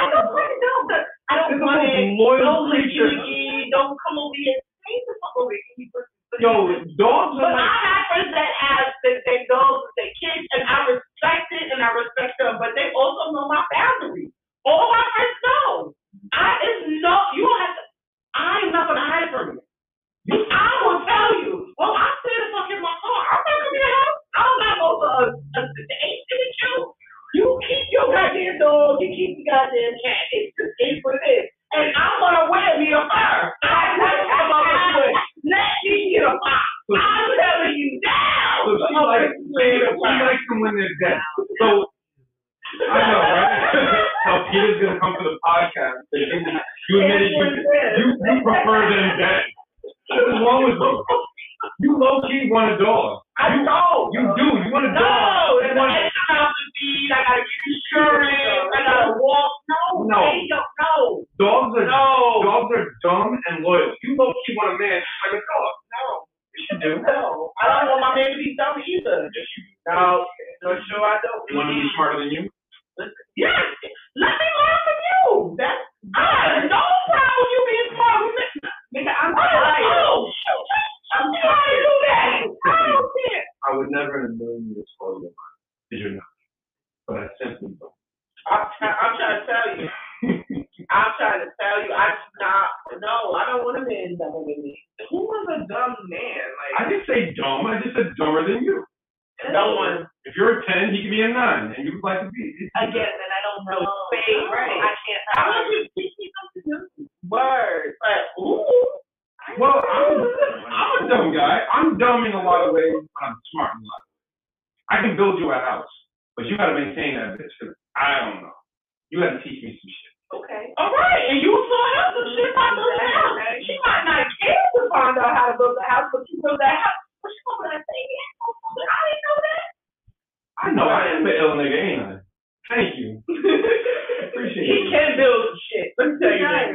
I don't like dogs. I don't want it. Don't lick me. Don't come over here. I ain't the fuck over here. Yo, dogs are like... But I have friends that have their dogs, their kids, and I respect it, and I respect them, but they also know my boundaries. All my friends know. You don't have to... I'm not going to hide from you. I will tell you. Well, I stay the fuck in my car. I'm not gonna be a house. I'm not over the ancient with you. You keep your goddamn dog. You keep your goddamn cat. It's just ain't what it is. And I'm gonna wear me a fire. I'm not gonna let me get a fire. even when they're dead. So, I know, right? How Peter's going to come to the podcast. You admitted you prefer them dead. What is wrong with you? You low-key want a dog. I know. You do. You want a dog. No. There's an extra house to feed. I got to get insurance. I got to walk. No. They don't know. Dogs are dumb and loyal. You low-key want a man like a dog. No. You do. No. I don't want my man to be dumb either. No. No, sure I don't. You want to be smarter than you? Yes. Nothing wrong with you. That's I have no problem with you being smart. Nigga, I'm tired. I'm trying to do that. I don't care. I would never in a million years follow your mind. Because you're not. But I simply don't. I'm trying to tell you. I do not. No, I don't want a man dumber than me. Who was a dumb man? Like I didn't say dumb. I just said dumber than you. No one. If you're a 10, he can be a 9, and you would like to be. Again, and I don't know. Right. I can't. I want you to teach me something new. Words. Like, ooh. Well, I'm a dumb guy. I'm dumb in a lot of ways, but I'm smart in a lot of ways. I can build you a house, but you got to maintain that bitch, because I don't know. You got to teach me some shit. Okay. All right, and you taught her some shit about building a house. She might not care to find out how to build a house, but you build that house. What you going to say? I didn't know that. I know I am an ill nigga, ain't I? Thank you. Appreciate it. He can build some shit. Let me tell you that.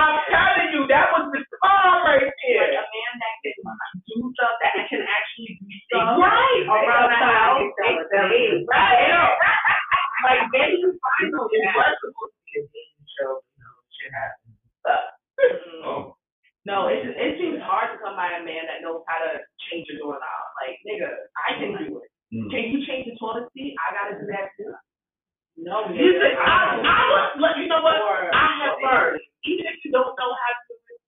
I'm telling you, that was the star right there. Like a man that can do stuff that can actually do stuff. Right. Around the house. Exactly. Right. Like, then you find those impressions. Shit happens. Oh. No, it seems hard to come by a man that knows how to change a doorknob. Like, nigga, I can do it. Can you change the toilet seat? I gotta do that too. No, you said I was. You know what? I have learned. Even if you don't know how to do it,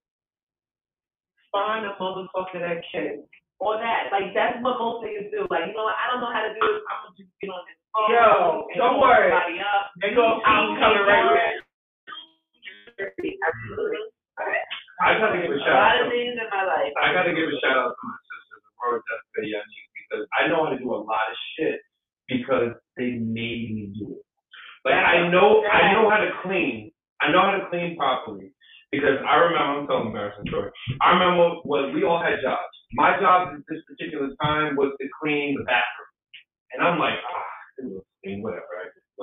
find a motherfucker that can. Or that, like that's what most niggas do. Like, you know what? I don't know how to do this. I'm gonna just get on this phone. Yo, don't worry. They go out coming right away. Absolutely. All right. I got to give a shout out. A lot of things in my life. I got to give a shout out to my sisters and brothers that say I need because I know how to do a lot of shit because they made me do it. Like I know how to clean properly because I remember. I'm telling an embarrassing story. I remember when we all had jobs. My job at this particular time was to clean the bathroom, and I'm like, whatever.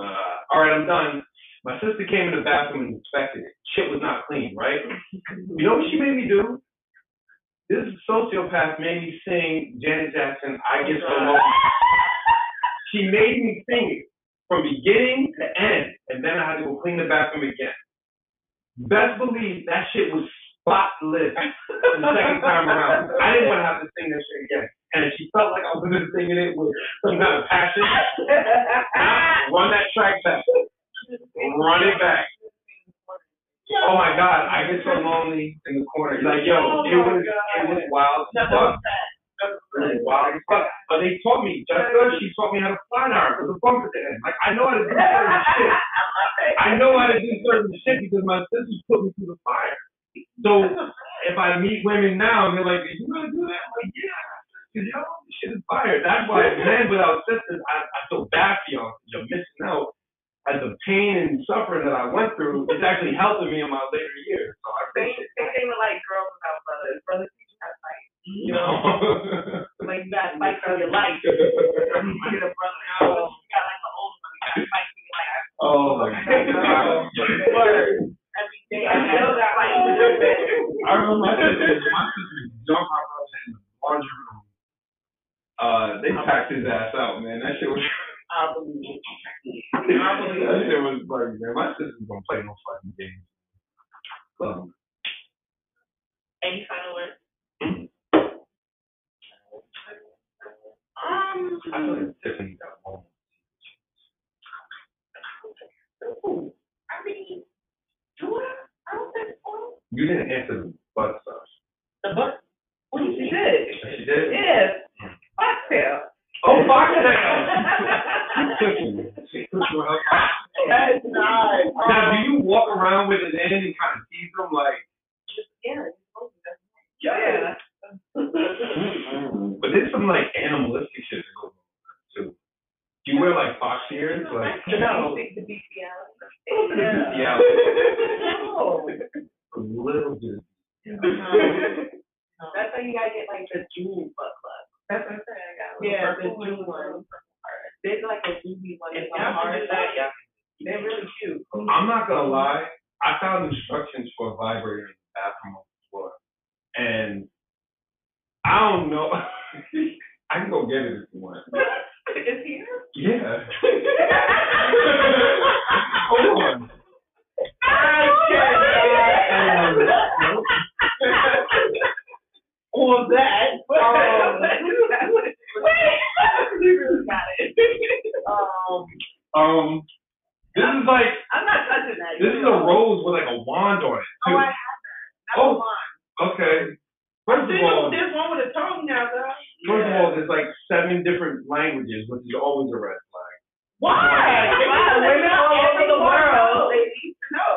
All right, I'm done. My sister came in the bathroom and inspected it. Shit was not clean, right? You know what she made me do? This sociopath made me sing Janet Jackson, I Get So Lonely. She made me sing it from beginning to end, and then I had to go clean the bathroom again. Best believe that shit was spotless the second time around. I didn't want to have to sing that shit again. And she felt like I was singing it with some kind of passion. Run that track back. Run it back. Oh my God, I get so lonely in the corner. Like, yo, it was wild as fuck. But they taught me, Jessica, she taught me how to fly an iron with a bump at the end. Like, I know how to do certain shit. Because my sisters put me through the fire. So if I meet women now and they're like, did you really do that? I'm like, yeah. Because y'all, this shit is fire. That's why men without sisters, I feel bad for y'all. You're missing out. As the pain and suffering that I went through, it's actually helping me in my later years. So I appreciate it. They were like girls without brothers. Brothers, you just have to fight. You know? Like, you got to fight for your life. You get a brother out. You got like the old one. You got to fight for your life. Oh, my God. Word. Every day. I remember my sister jumped my brother in the laundry room. They packed his ass out, man. That shit was... I believe that shit was like, man, my sister's gonna play no fucking games. Any final words? I feel like Tiffany got one. I mean, do I? I don't think so. You didn't answer the butt stuff. The butt? Well, she did. She did? Yes. Foxtail. Oh, foxtail. That's nice. Now, do you walk around with it in and kind of tease them like? Yeah. But there's some like animalistic shit that goes on too. cockshiers. Like, no. The BBL. Yeah. No. A little bit. That's how you gotta get like the jewel butt plug. That's what I'm saying. I got the jewel one. There's like a jewelry one. It's on hard side. They're really cute. I'm not gonna lie. I found instructions for a vibrator in the bathroom on the floor, and I don't know. I can go get it if you want. It's here? Yeah. Hold on. Or that. We really got it. This is like. I'm not touching that. This is a rose with like a wand on it. Too. Oh, I have that. That's a wand. Okay. First of all, there's one with a tongue now, though. First of all, there's like 7 different languages, which is always a red flag. Why? Wow, women all over the world, they need to know.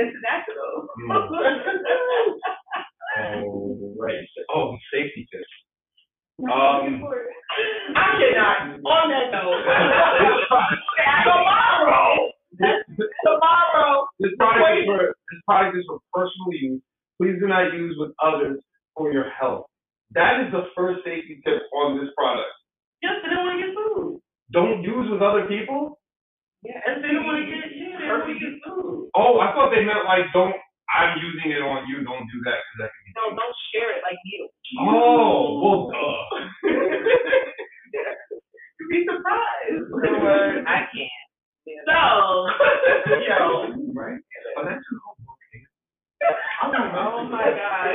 It's natural. Oh, right. Oh, safety tips. I cannot. On that note. Tomorrow. This product is for personal use. Please do not use with others for your health. That is the first safety tip on this product. Yes, they don't want to get food. Don't use with other people? Yeah, and they don't want to get food. Oh, I thought they meant like I'm using it on you. Don't do that. No, don't share it like you. Oh, well, duh. You'd be surprised. I can't. Yeah. So, right? Oh, that's okay. Oh my God.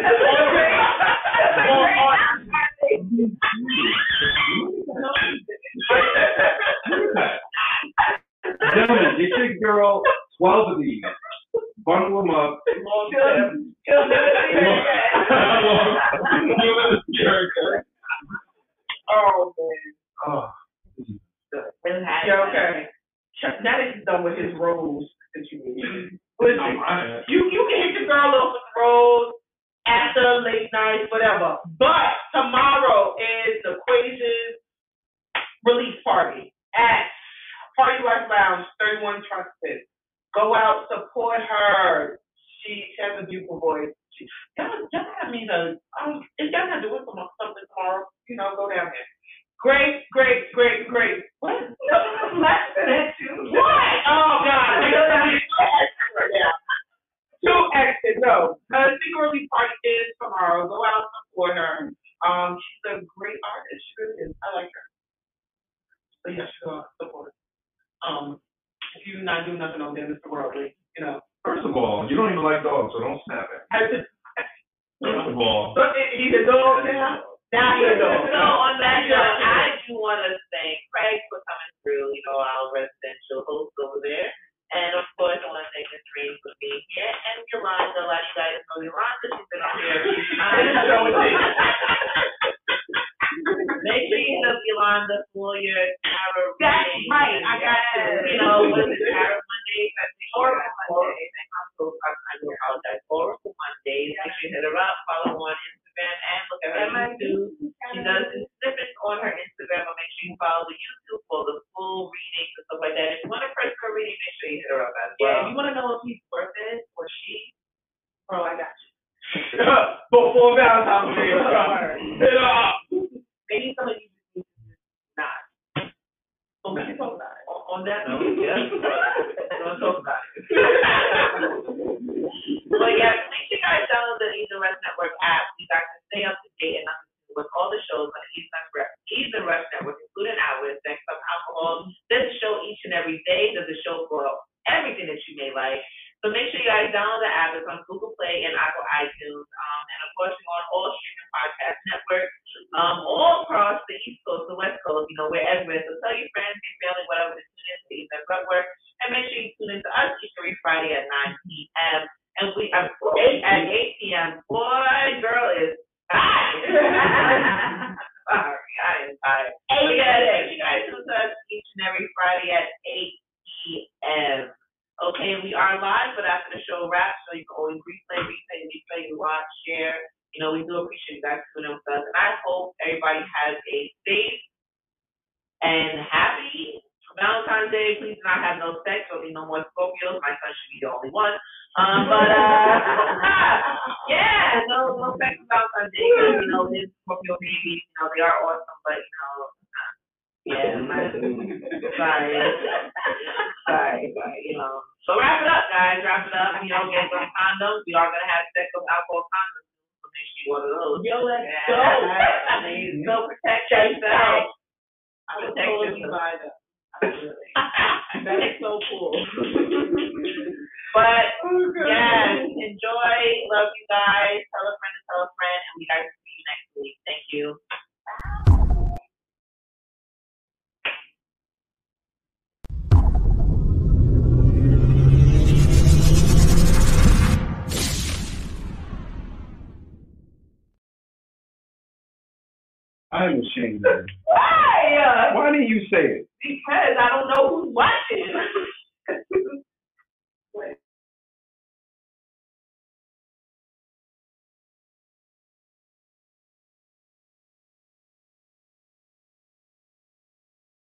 Gentlemen, get your girl 12 of these. Bundle them up. Oh, man. Oh. Okay. Now that he's done with his roles that you need. You can hit your girl off with roles after late night, whatever. But tomorrow is the Quasi's release party at Party Life Lounge, 31 Trusted. Go out, support her. She has a beautiful voice. Y'all have me to. If y'all not doing something tomorrow, go down there. Great. What? What? Oh, God. Two exes, no. Her secretly party is tomorrow. Go out and support her. She's a great artist. She really is. I like her. So, yeah, she's going to support her. If you do not do nothing on them, it's the world, First of all, you don't even like dogs, so don't snap it. First of all. So, he's a dog now? So on that note, I do want to thank Craig for coming through, our residential host over there. And of course, I want to thank Miss Reed for being here. And Yolanda, like you guys know, Yolanda, she's been on here. Make sure you help Yolanda for your tarot reading. That's right, I got it. Was it tarot Mondays? I think Oracle Mondays. I do apologize. Oracle Mondays. Make sure you hit her up, follow on Instagram, and look at her YouTube. She does snippets on her Instagram, but make sure you follow the YouTube for the full readings and stuff like that. If you want to press her reading, make sure you hit her up as well. Yeah, if you want to know if he's worth it or she, bro, I got you. Before Valentine's Day, hit her up. Maybe some of you just not. But we can talk about it. On that note, we're going to talk about it. But yeah, make sure you guys download the Evening Rush Network app. You guys can stay up to date and not with all the shows on the Evening Rush Network, including ours, Sex, Love, and Alcohol. There's a show each and every day. There's a show for everything that you may like. So make sure you guys download the app. It's on Google Play and Apple iTunes. And of course, we're on all streaming podcast networks, all across the East Coast, the West Coast, we're everywhere. So tell your friends, your family, whatever, to tune into Evening Network. And make sure you tune into us each every Friday at 9 p.m. And we are at 8 p.m. Boy, girl, is hi. Sorry, I am tired. You guys tune to us each and every Friday at 8 p.m. Okay, we are live, but after the show wraps, so you can always replay, watch, share. We do appreciate you guys tuning in with us. And I hope everybody has a safe and happy Valentine's Day, please do not have no sex. There'll be no more Scorpios. My son should be the only one. Yeah, no sex on Valentine's Day. You know, there's Scorpio babies. You know, they are awesome, but you know, yeah, sorry, you know. So wrap it up, guys. Wrap it up. You know, get some condoms. We are gonna have sex with alcohol condoms. One of those. Yo, let's go. Go protect yourself. I'm totally by them. That is so cool. But yes, enjoy. Love you guys. Tell a friend, and we guys will see you next week. Thank you. I'm ashamed of it. Why? Why didn't you say it? Because I don't know who's watching.